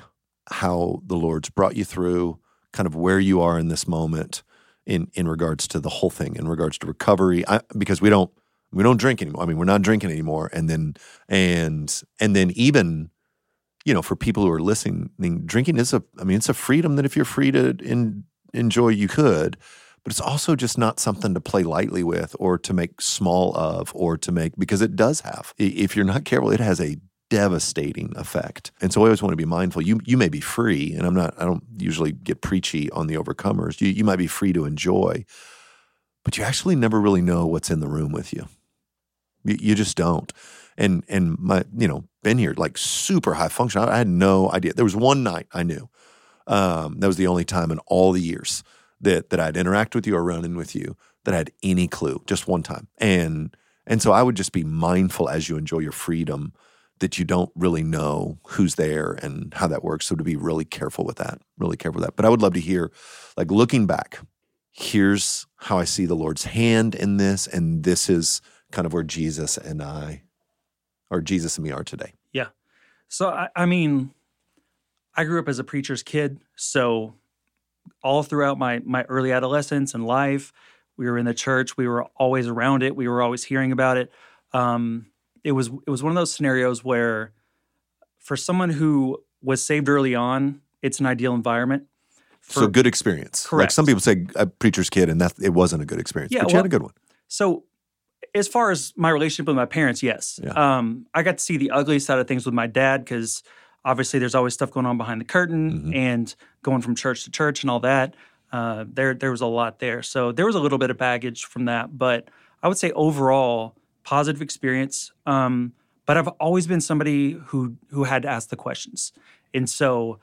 how the Lord's brought you through, kind of where you are in this moment in regards to the whole thing, in regards to recovery, because we don't drink anymore. I mean, we're not drinking anymore. And then even, you know, for people who are listening, drinking it's a freedom that if you're free to enjoy, you could, but it's also just not something to play lightly with, or to make small of, because it does have, if you're not careful, it has a devastating effect. And so I always want to be mindful. You may be free, and I don't usually get preachy on the Overcomers. You might be free to enjoy, but you actually never really know what's in the room with you. You just don't. And my, Ben here, like super high function. I had no idea. There was one night I knew. That was the only time in all the years that I'd interact with you or run in with you that I had any clue, just one time. And so I would just be mindful as you enjoy your freedom that you don't really know who's there and how that works. So to be really careful with that, But I would love to hear, like looking back, here's how I see the Lord's hand in this, and this is kind of where Jesus and me are today. Yeah. So, I grew up as a preacher's kid, so all throughout my early adolescence and life, we were in the church. We were always around it. We were always hearing about it. It was one of those scenarios where, for someone who was saved early on, it's an ideal environment. So good experience. Correct. Like some people say, a preacher's kid, and it wasn't a good experience. Yeah, but you had a good one. So as far as my relationship with my parents, yes. Yeah. I got to see the ugly side of things with my dad because— obviously, there's always stuff going on behind the curtain mm-hmm. and going from church to church and all that. There was a lot there. So there was a little bit of baggage from that. But I would say overall, positive experience. But I've always been somebody who had to ask the questions. And so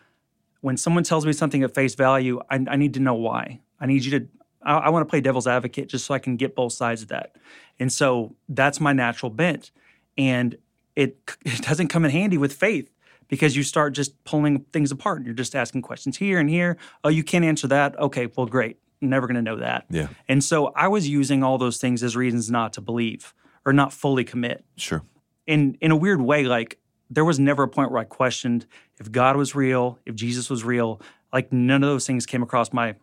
when someone tells me something at face value, I need to know why. I want to play devil's advocate just so I can get both sides of that. And so that's my natural bent. And it doesn't come in handy with faith. Because you start just pulling things apart. You're just asking questions here and here. Oh, you can't answer that. Okay, well, great. I'm never going to know that. Yeah. And so I was using all those things as reasons not to believe or not fully commit. Sure. And in a weird way, like there was never a point where I questioned if God was real, if Jesus was real. Like none of those things came across my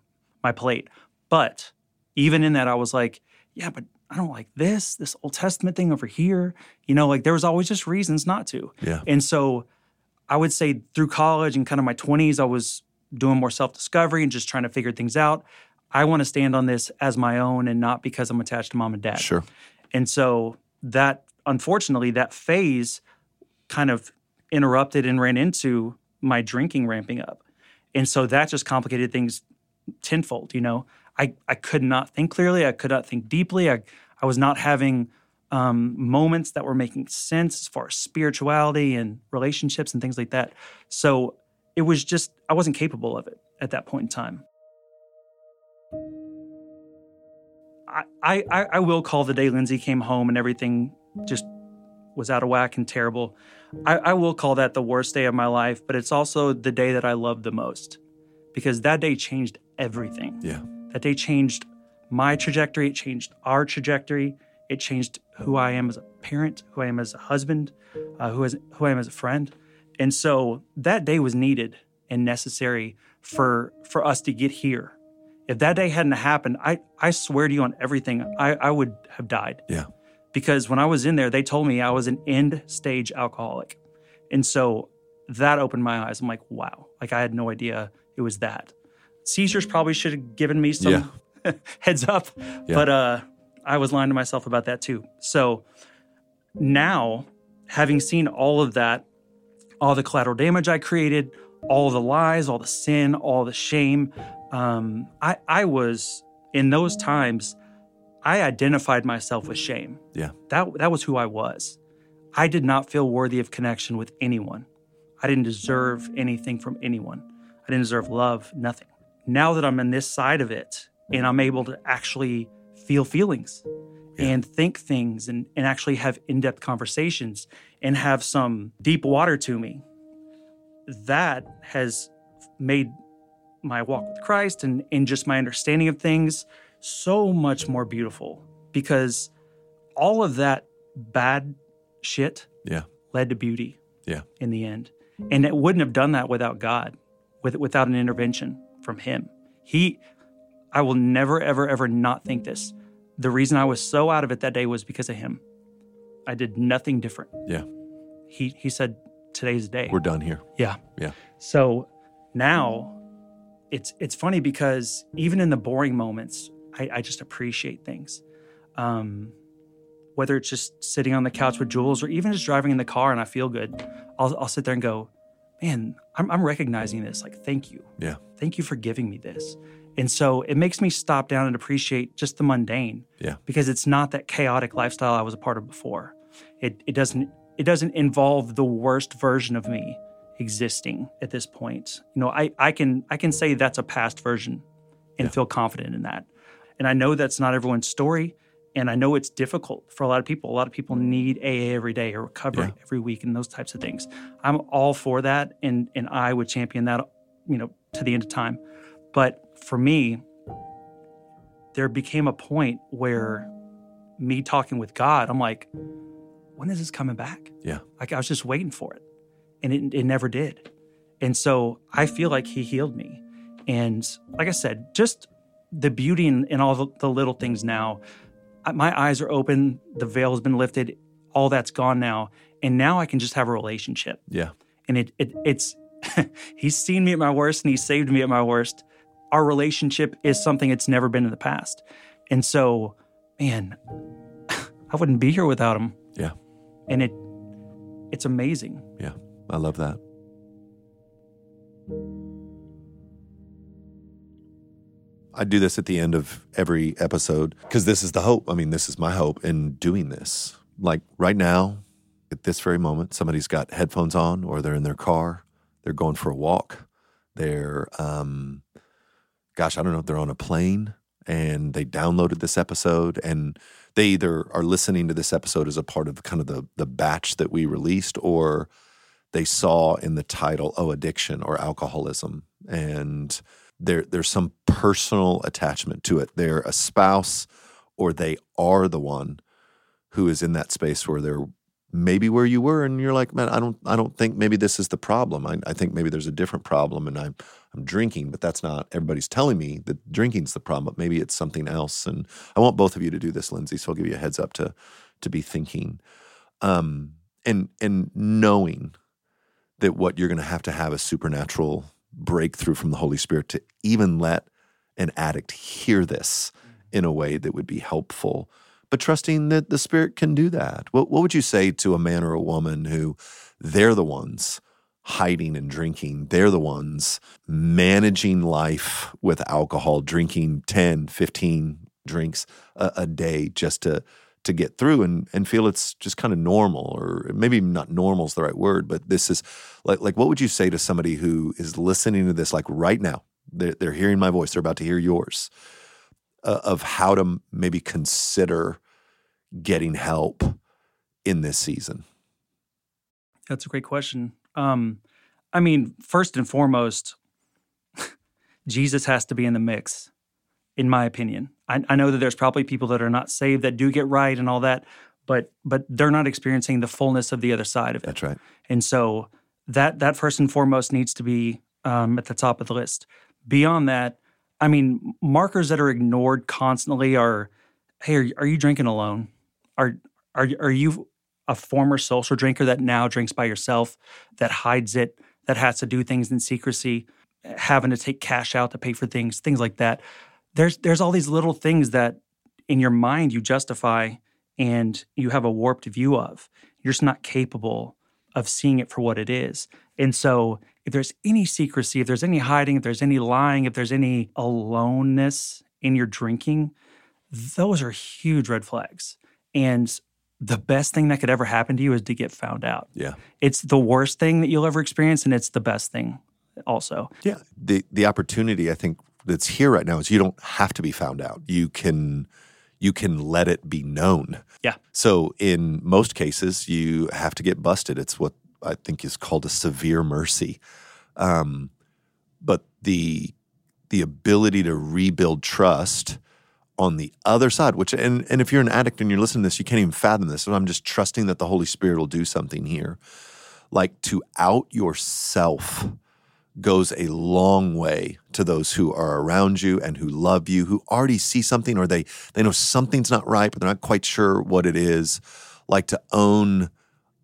plate. But even in that, I was like, yeah, but I don't like this Old Testament thing over here. Like there was always just reasons not to. Yeah. And so— I would say through college and kind of my 20s, I was doing more self-discovery and just trying to figure things out. I want to stand on this as my own and not because I'm attached to mom and dad. Sure. And so that, unfortunately, that phase kind of interrupted and ran into my drinking ramping up. And so that just complicated things tenfold, I could not think clearly. I could not think deeply. I was not having moments that were making sense as far as spirituality and relationships and things like that. So it was just, I wasn't capable of it at that point in time. I will call the day Lindsey came home and everything just was out of whack and terrible. I will call that the worst day of my life, but it's also the day that I loved the most because that day changed everything. Yeah. That day changed my trajectory. It changed our trajectory. It changed who I am as a parent, who I am as a husband, who I am as a friend. And so that day was needed and necessary for us to get here. If that day hadn't happened, I swear to you on everything, I would have died. Yeah. Because when I was in there, they told me I was an end-stage alcoholic. And so that opened my eyes. I'm like, wow. Like I had no idea it was that. Seizures probably should have given me some heads up. Yeah. But I was lying to myself about that too. So now, having seen all of that, all the collateral damage I created, all the lies, all the sin, all the shame, I was, in those times, I identified myself with shame. Yeah. That was who I was. I did not feel worthy of connection with anyone. I didn't deserve anything from anyone. I didn't deserve love, nothing. Now that I'm in this side of it, and I'm able to actually feel feelings and think things and actually have in-depth conversations and have some deep water to me. That has made my walk with Christ and just my understanding of things so much more beautiful because all of that bad shit led to beauty in the end. And it wouldn't have done that without God, without an intervention from Him. I will never, ever, ever not think this. The reason I was so out of it that day was because of Him. I did nothing different. Yeah. He said, today's the day. We're done here. Yeah. Yeah. So now it's funny because even in the boring moments, I just appreciate things. Whether it's just sitting on the couch with Jules or even just driving in the car and I feel good, I'll sit there and go, man, I'm recognizing this. Like, thank you. Yeah. Thank you for giving me this. And so it makes me stop down and appreciate just the mundane. Yeah. Because it's not that chaotic lifestyle I was a part of before. It doesn't involve the worst version of me existing at this point. You know, I can say that's a past version and feel confident in that. And I know that's not everyone's story. And I know it's difficult for a lot of people. A lot of people need AA every day or recovery every week and those types of things. I'm all for that. And I would champion that, you know, to the end of time. But for me, there became a point where me talking with God, I'm like, when is this coming back? Yeah. Like I was just waiting for it. And it never did. And so I feel like he healed me. And like I said, just the beauty in all the little things now. My eyes are open. The veil has been lifted. All that's gone now. And now I can just have a relationship. Yeah. And it's he's seen me at my worst and he saved me at my worst. Our relationship is something it's never been in the past. And so, man, I wouldn't be here without him. Yeah. And it's amazing. Yeah. I love that. I do this at the end of every episode because this is the hope. I mean, this is my hope in doing this. Like right now, at this very moment, somebody's got headphones on or they're in their car. They're going for a walk. They're, I don't know if they're on a plane and they downloaded this episode and they either are listening to this episode as a part of kind of the batch that we released or they saw in the title, addiction or alcoholism. And there's some personal attachment to it. They're a spouse or they are the one who is in that space where they're maybe where you were and you're like, man, I don't think maybe this is the problem. I think maybe there's a different problem and I'm drinking, but that's not, everybody's telling me that drinking's the problem, but maybe it's something else. And I want both of you to do this, Lindsey, so I'll give you a heads up to be thinking and knowing that what you're going to have a supernatural breakthrough from the Holy Spirit to even let an addict hear this in a way that would be helpful, but trusting that the Spirit can do that. What would you say to a man or a woman who they're the ones hiding and drinking, they're the ones managing life with alcohol, drinking 10, 15 drinks a day just to get through and feel it's just kind of normal, or maybe not normal is the right word, but this is like what would you say to somebody who is listening to this like right now? They're hearing my voice. They're about to hear yours of how to maybe consider getting help in this season. That's a great question. I mean, first and foremost, Jesus has to be in the mix. In my opinion, I know that there's probably people that are not saved that do get right and all that, but they're not experiencing the fullness of the other side of it. That's right. And so that first and foremost needs to be at the top of the list. Beyond that, I mean, markers that are ignored constantly are, hey, are you drinking alone? Are you a former social drinker that now drinks by yourself, that hides it, that has to do things in secrecy, having to take cash out to pay for things like that? There's all these little things that in your mind you justify and you have a warped view of. You're just not capable of seeing it for what it is. And so if there's any secrecy, if there's any hiding, if there's any lying, if there's any aloneness in your drinking, those are huge red flags. And the best thing that could ever happen to you is to get found out. Yeah. It's the worst thing that you'll ever experience, and it's the best thing also. Yeah. The opportunity, I think, that's here right now is you don't have to be found out. You can let it be known. Yeah. So in most cases, you have to get busted. It's what I think is called a severe mercy. But the ability to rebuild trust on the other side, which and if you're an addict and you're listening to this, you can't even fathom this. And I'm just trusting that the Holy Spirit will do something here. Like to out yourself goes a long way to those who are around you and who love you, who already see something or they know something's not right, but they're not quite sure what it is. Like to own,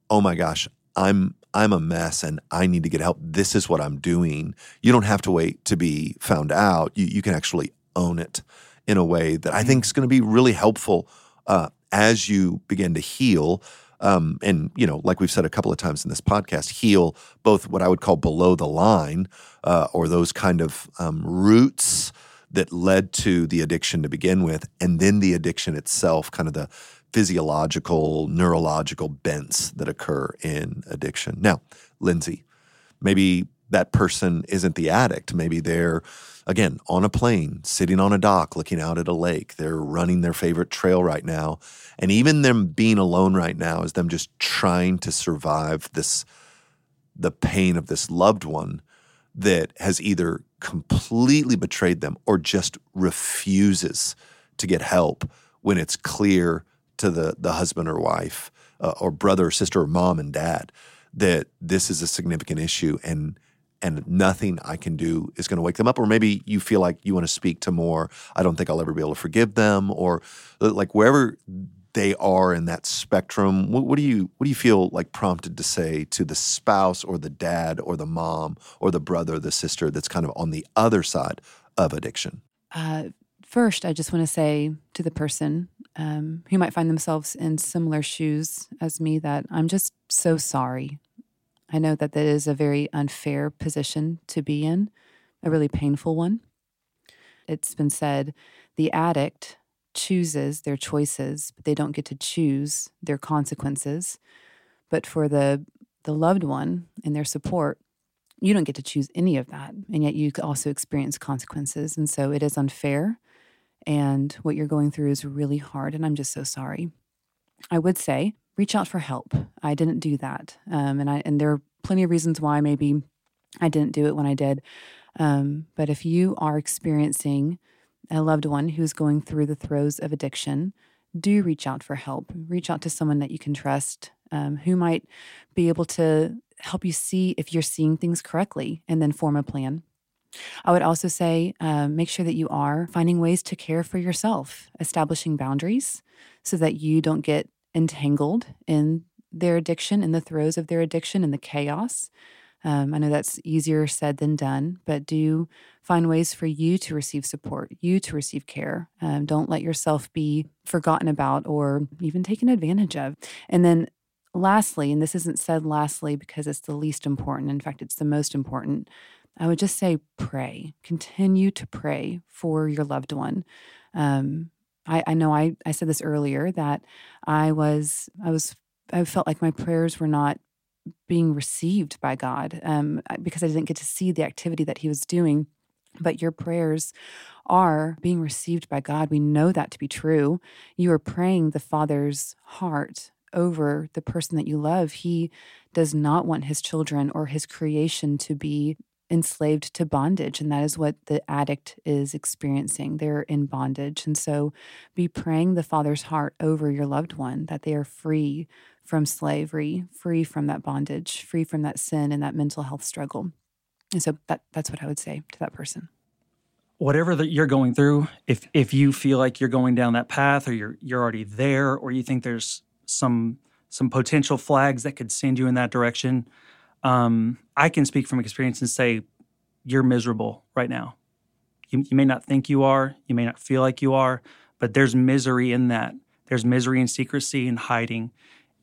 oh my gosh, I'm a mess and I need to get help. This is what I'm doing. You don't have to wait to be found out. You can actually own it in a way that I think is going to be really helpful as you begin to heal. And, you know, like we've said a couple of times in this podcast, heal both what I would call below the line or those kind of roots that led to the addiction to begin with, and then the addiction itself, kind of the physiological, neurological bends that occur in addiction. Now, Lindsey, maybe that person isn't the addict. Maybe they're, again, on a plane, sitting on a dock, looking out at a lake. They're running their favorite trail right now. And even them being alone right now is them just trying to survive this, the pain of this loved one that has either completely betrayed them or just refuses to get help when it's clear to the husband or wife or brother or sister or mom and dad that this is a significant issue and nothing I can do is going to wake them up. Or maybe you feel like you want to speak to more, I don't think I'll ever be able to forgive them, or like wherever they are in that spectrum, what do you feel like prompted to say to the spouse or the dad or the mom or the brother or the sister that's kind of on the other side of addiction? First, I just want to say to the person who might find themselves in similar shoes as me that I'm just so sorry. I know that that is a very unfair position to be in, a really painful one. It's been said the addict chooses their choices, but they don't get to choose their consequences. But for the loved one and their support, you don't get to choose any of that, and yet you also experience consequences. And so it is unfair, and what you're going through is really hard, and I'm just so sorry. I would say reach out for help. I didn't do that, and there are plenty of reasons why maybe I didn't do it when I did. But if you are experiencing a loved one who's going through the throes of addiction, do reach out for help. Reach out to someone that you can trust, who might be able to help you see if you're seeing things correctly and then form a plan. I would also say make sure that you are finding ways to care for yourself, establishing boundaries so that you don't get entangled in their addiction, in the throes of their addiction, in the chaos. I know that's easier said than done, but do find ways for you to receive support, you to receive care. Don't let yourself be forgotten about or even taken advantage of. And then lastly, and this isn't said lastly because it's the least important, in fact, it's the most important, I would just say pray. Continue to pray for your loved one. I know I said this earlier that I felt like my prayers were not being received by God because I didn't get to see the activity that he was doing. But your prayers are being received by God. We know that to be true. You are praying the Father's heart over the person that you love. He does not want his children or his creation to be enslaved to bondage, and that is what the addict is experiencing. They're in bondage. And so be praying the Father's heart over your loved one, that they are free from slavery, free from that bondage, free from that sin and that mental health struggle. And so that's what I would say to that person. Whatever that you're going through, if you feel like you're going down that path or you're already there, or you think there's some potential flags that could send you in that direction, I can speak from experience and say you're miserable right now. You may not think you are, you may not feel like you are, but there's misery in that. There's misery in secrecy and hiding.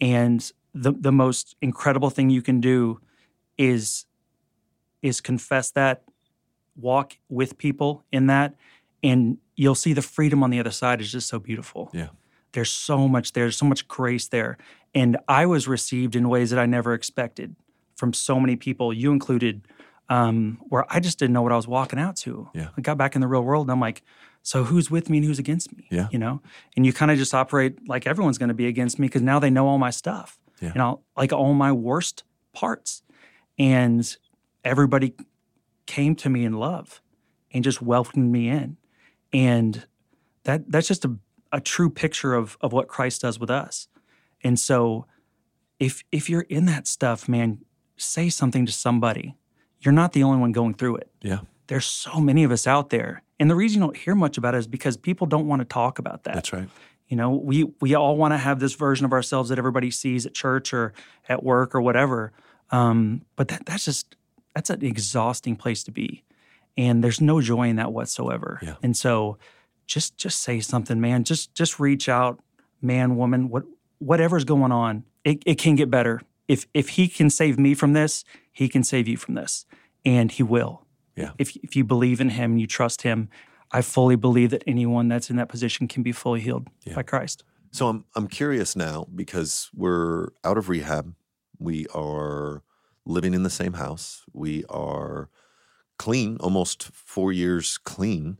And the most incredible thing you can do is confess that, walk with people in that, and you'll see the freedom on the other side is just so beautiful. Yeah. There's so much there. There's so much grace there. And I was received in ways that I never expected from so many people, you included, where I just didn't know what I was walking out to. Yeah. I got back in the real world and I'm like, so who's with me and who's against me? Yeah. You know? And you kind of just operate like everyone's going to be against me because now they know all my stuff. Yeah. And all my worst parts. And everybody came to me in love and just welcomed me in. And that's just a true picture of what Christ does with us. And so if you're in that stuff, man, say something to somebody. You're not the only one going through it. Yeah. There's so many of us out there. And the reason you don't hear much about it is because people don't want to talk about that. That's right. You know, we all want to have this version of ourselves that everybody sees at church or at work or whatever. But that's an exhausting place to be. And there's no joy in that whatsoever. Yeah. And so just say something, man. Just reach out, man, woman, whatever's going on. It can get better. If he can save me from this, he can save you from this. And he will. Yeah. If you believe in him, you trust him. I fully believe that anyone that's in that position can be fully healed by Christ. So I'm curious now, because we're out of rehab. We are living in the same house. We are clean, almost 4 years clean.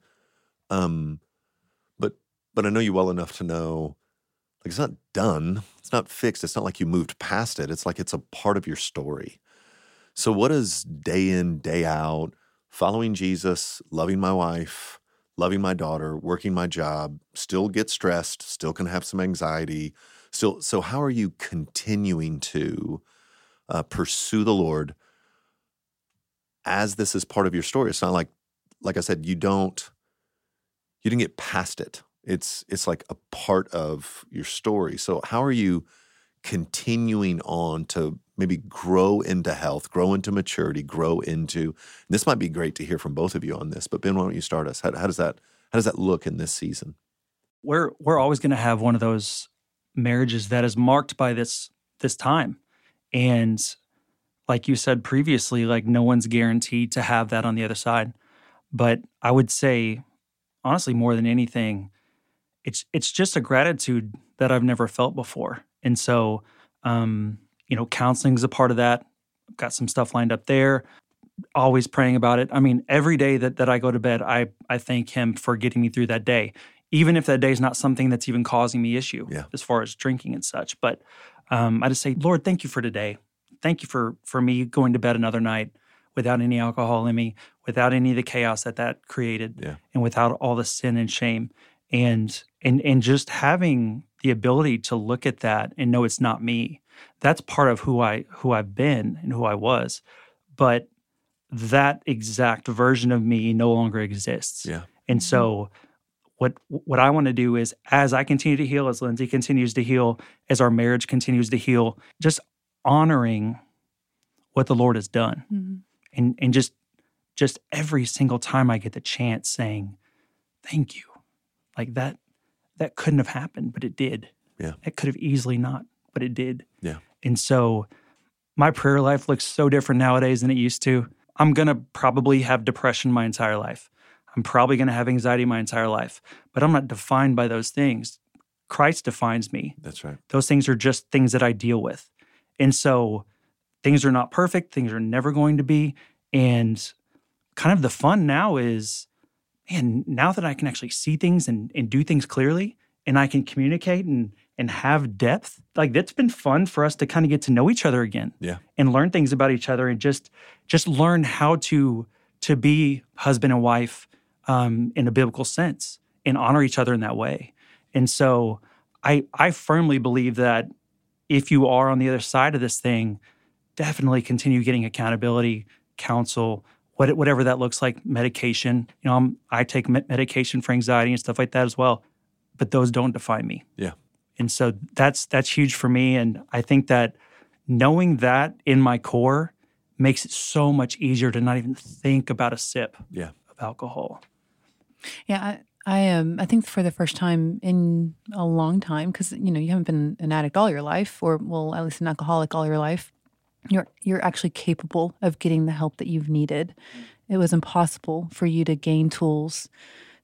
But I know you well enough to know, like, it's not done. It's not fixed. It's not like you moved past it. It's like it's a part of your story. So what is day in, day out, following Jesus, loving my wife, loving my daughter, working my job, still get stressed, still can have some anxiety. So how are you continuing to pursue the Lord as this is part of your story? It's not like I said, you didn't get past it. It's like a part of your story. So how are you continuing on to maybe grow into health, grow into maturity, grow into – this might be great to hear from both of you on this, but Ben, why don't you start us? How does that look in this season? We're always going to have one of those marriages that is marked by this time. And like you said previously, like, no one's guaranteed to have that on the other side. But I would say, honestly, more than anything, it's just a gratitude that I've never felt before. And so, counseling is a part of that. I've got some stuff lined up there, always praying about it. I mean, every day that I go to bed, I thank him for getting me through that day, even if that day is not something that's even causing me issue as far as drinking and such. But I just say, Lord, thank you for today. Thank you for me going to bed another night without any alcohol in me, without any of the chaos that created, and without all the sin and shame. And just having the ability to look at that and know it's not me. That's part of who I've been and who I was. But that exact version of me no longer exists. Yeah. And so what I want to do is, as I continue to heal, as Lindsey continues to heal, as our marriage continues to heal, just honoring what the Lord has done. Mm-hmm. And just every single time I get the chance, saying, thank you. Like, that couldn't have happened, but it did. Yeah. It could have easily not, but it did. Yeah. And so my prayer life looks so different nowadays than it used to. I'm going to probably have depression my entire life. I'm probably going to have anxiety my entire life, but I'm not defined by those things. Christ defines me. That's right. Those things are just things that I deal with. And so things are not perfect. Things are never going to be. And kind of the fun now is, and now that I can actually see things and do things clearly, and I can communicate and have depth, like, that's been fun for us to kind of get to know each other again, and learn things about each other, and just learn how to be husband and wife in a biblical sense, and honor each other in that way. And so I firmly believe that if you are on the other side of this thing, definitely continue getting accountability, counsel, whatever that looks like, medication. I take medication for anxiety and stuff like that as well, but those don't define me. Yeah. And so that's huge for me, and I think that knowing that in my core makes it so much easier to not even think about a sip of alcohol. Yeah, I think for the first time in a long time, because you haven't been an addict all your life, or at least an alcoholic all your life, you're actually capable of getting the help that you've needed. It was impossible for you to gain tools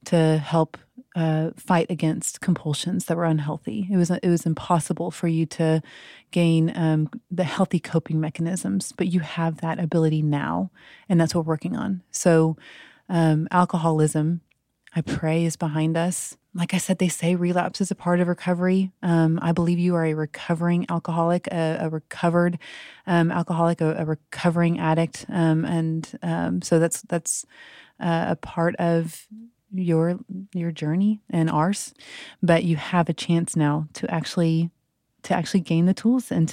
to help fight against compulsions that were unhealthy. It was impossible for you to gain the healthy coping mechanisms, but you have that ability now, and that's what we're working on. So alcoholism, I pray, is behind us. Like I said, they say relapse is a part of recovery. I believe you are a recovering alcoholic, a recovered alcoholic, a recovering addict, and so that's a part of your journey and ours. But you have a chance now to actually gain the tools, and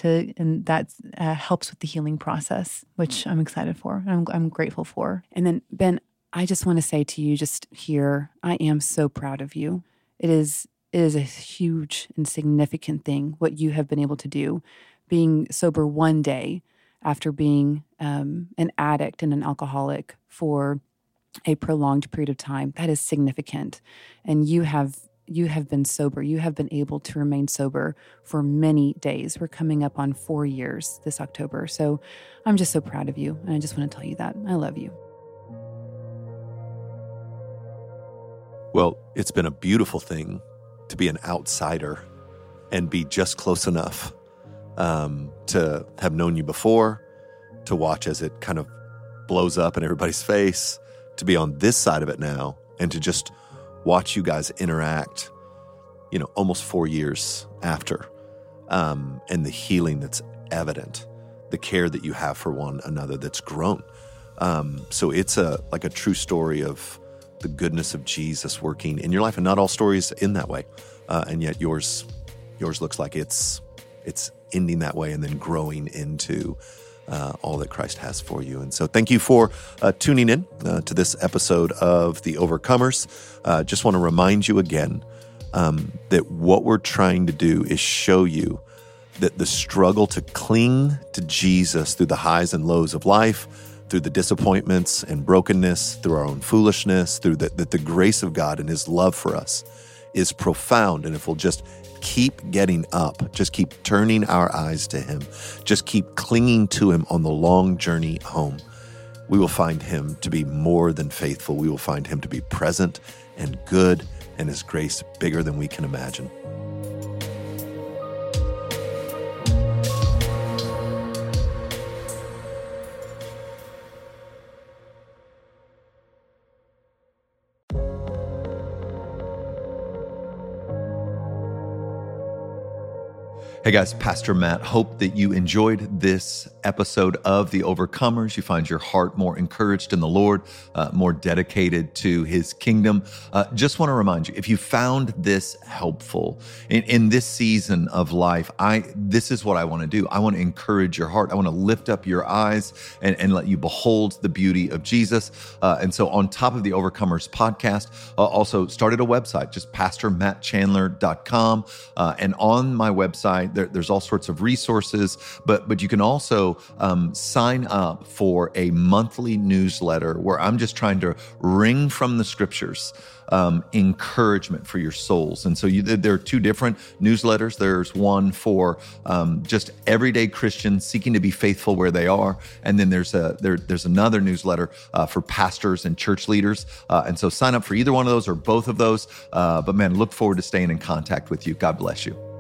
that helps with the healing process, which I'm excited for. I'm grateful for. And then, Ben, I just want to say to you, just here, I am so proud of you. It is a huge and significant thing, what you have been able to do, being sober one day after being an addict and an alcoholic for a prolonged period of time. That is significant. And you have been sober. You have been able to remain sober for many days. We're coming up on 4 years this October. So I'm just so proud of you. And I just want to tell you that I love you. Well, it's been a beautiful thing to be an outsider and be just close enough to have known you before, to watch as it kind of blows up in everybody's face, to be on this side of it now, and to just watch you guys interact, you know, almost 4 years after, and the healing that's evident, the care that you have for one another that's grown. So it's a true story of the goodness of Jesus working in your life, and not all stories in that way, and yet yours looks like it's ending that way and then growing into all that Christ has for you. And so thank you for tuning in to this episode of The Overcomers. Just want to remind you again that what we're trying to do is show you that the struggle to cling to Jesus through the highs and lows of life, through the disappointments and brokenness, through our own foolishness, through that the grace of God and his love for us is profound. And if we'll just keep getting up, just keep turning our eyes to him, just keep clinging to him on the long journey home, we will find him to be more than faithful. We will find him to be present and good, and his grace bigger than we can imagine. Hey guys, Pastor Matt. Hope that you enjoyed this episode of The Overcomers. You find your heart more encouraged in the Lord, more dedicated to his kingdom. Just want to remind you, if you found this helpful in this season of life, this is what I want to do. I want to encourage your heart. I want to lift up your eyes and let you behold the beauty of Jesus. And so on top of The Overcomers podcast, also started a website, just pastormattchandler.com. And on my website, there's all sorts of resources, but you can also sign up for a monthly newsletter where I'm just trying to wring from the scriptures encouragement for your souls. And so there are two different newsletters. There's one for just everyday Christians seeking to be faithful where they are. And then there's another newsletter for pastors and church leaders. And so sign up for either one of those or both of those. But man, look forward to staying in contact with you. God bless you.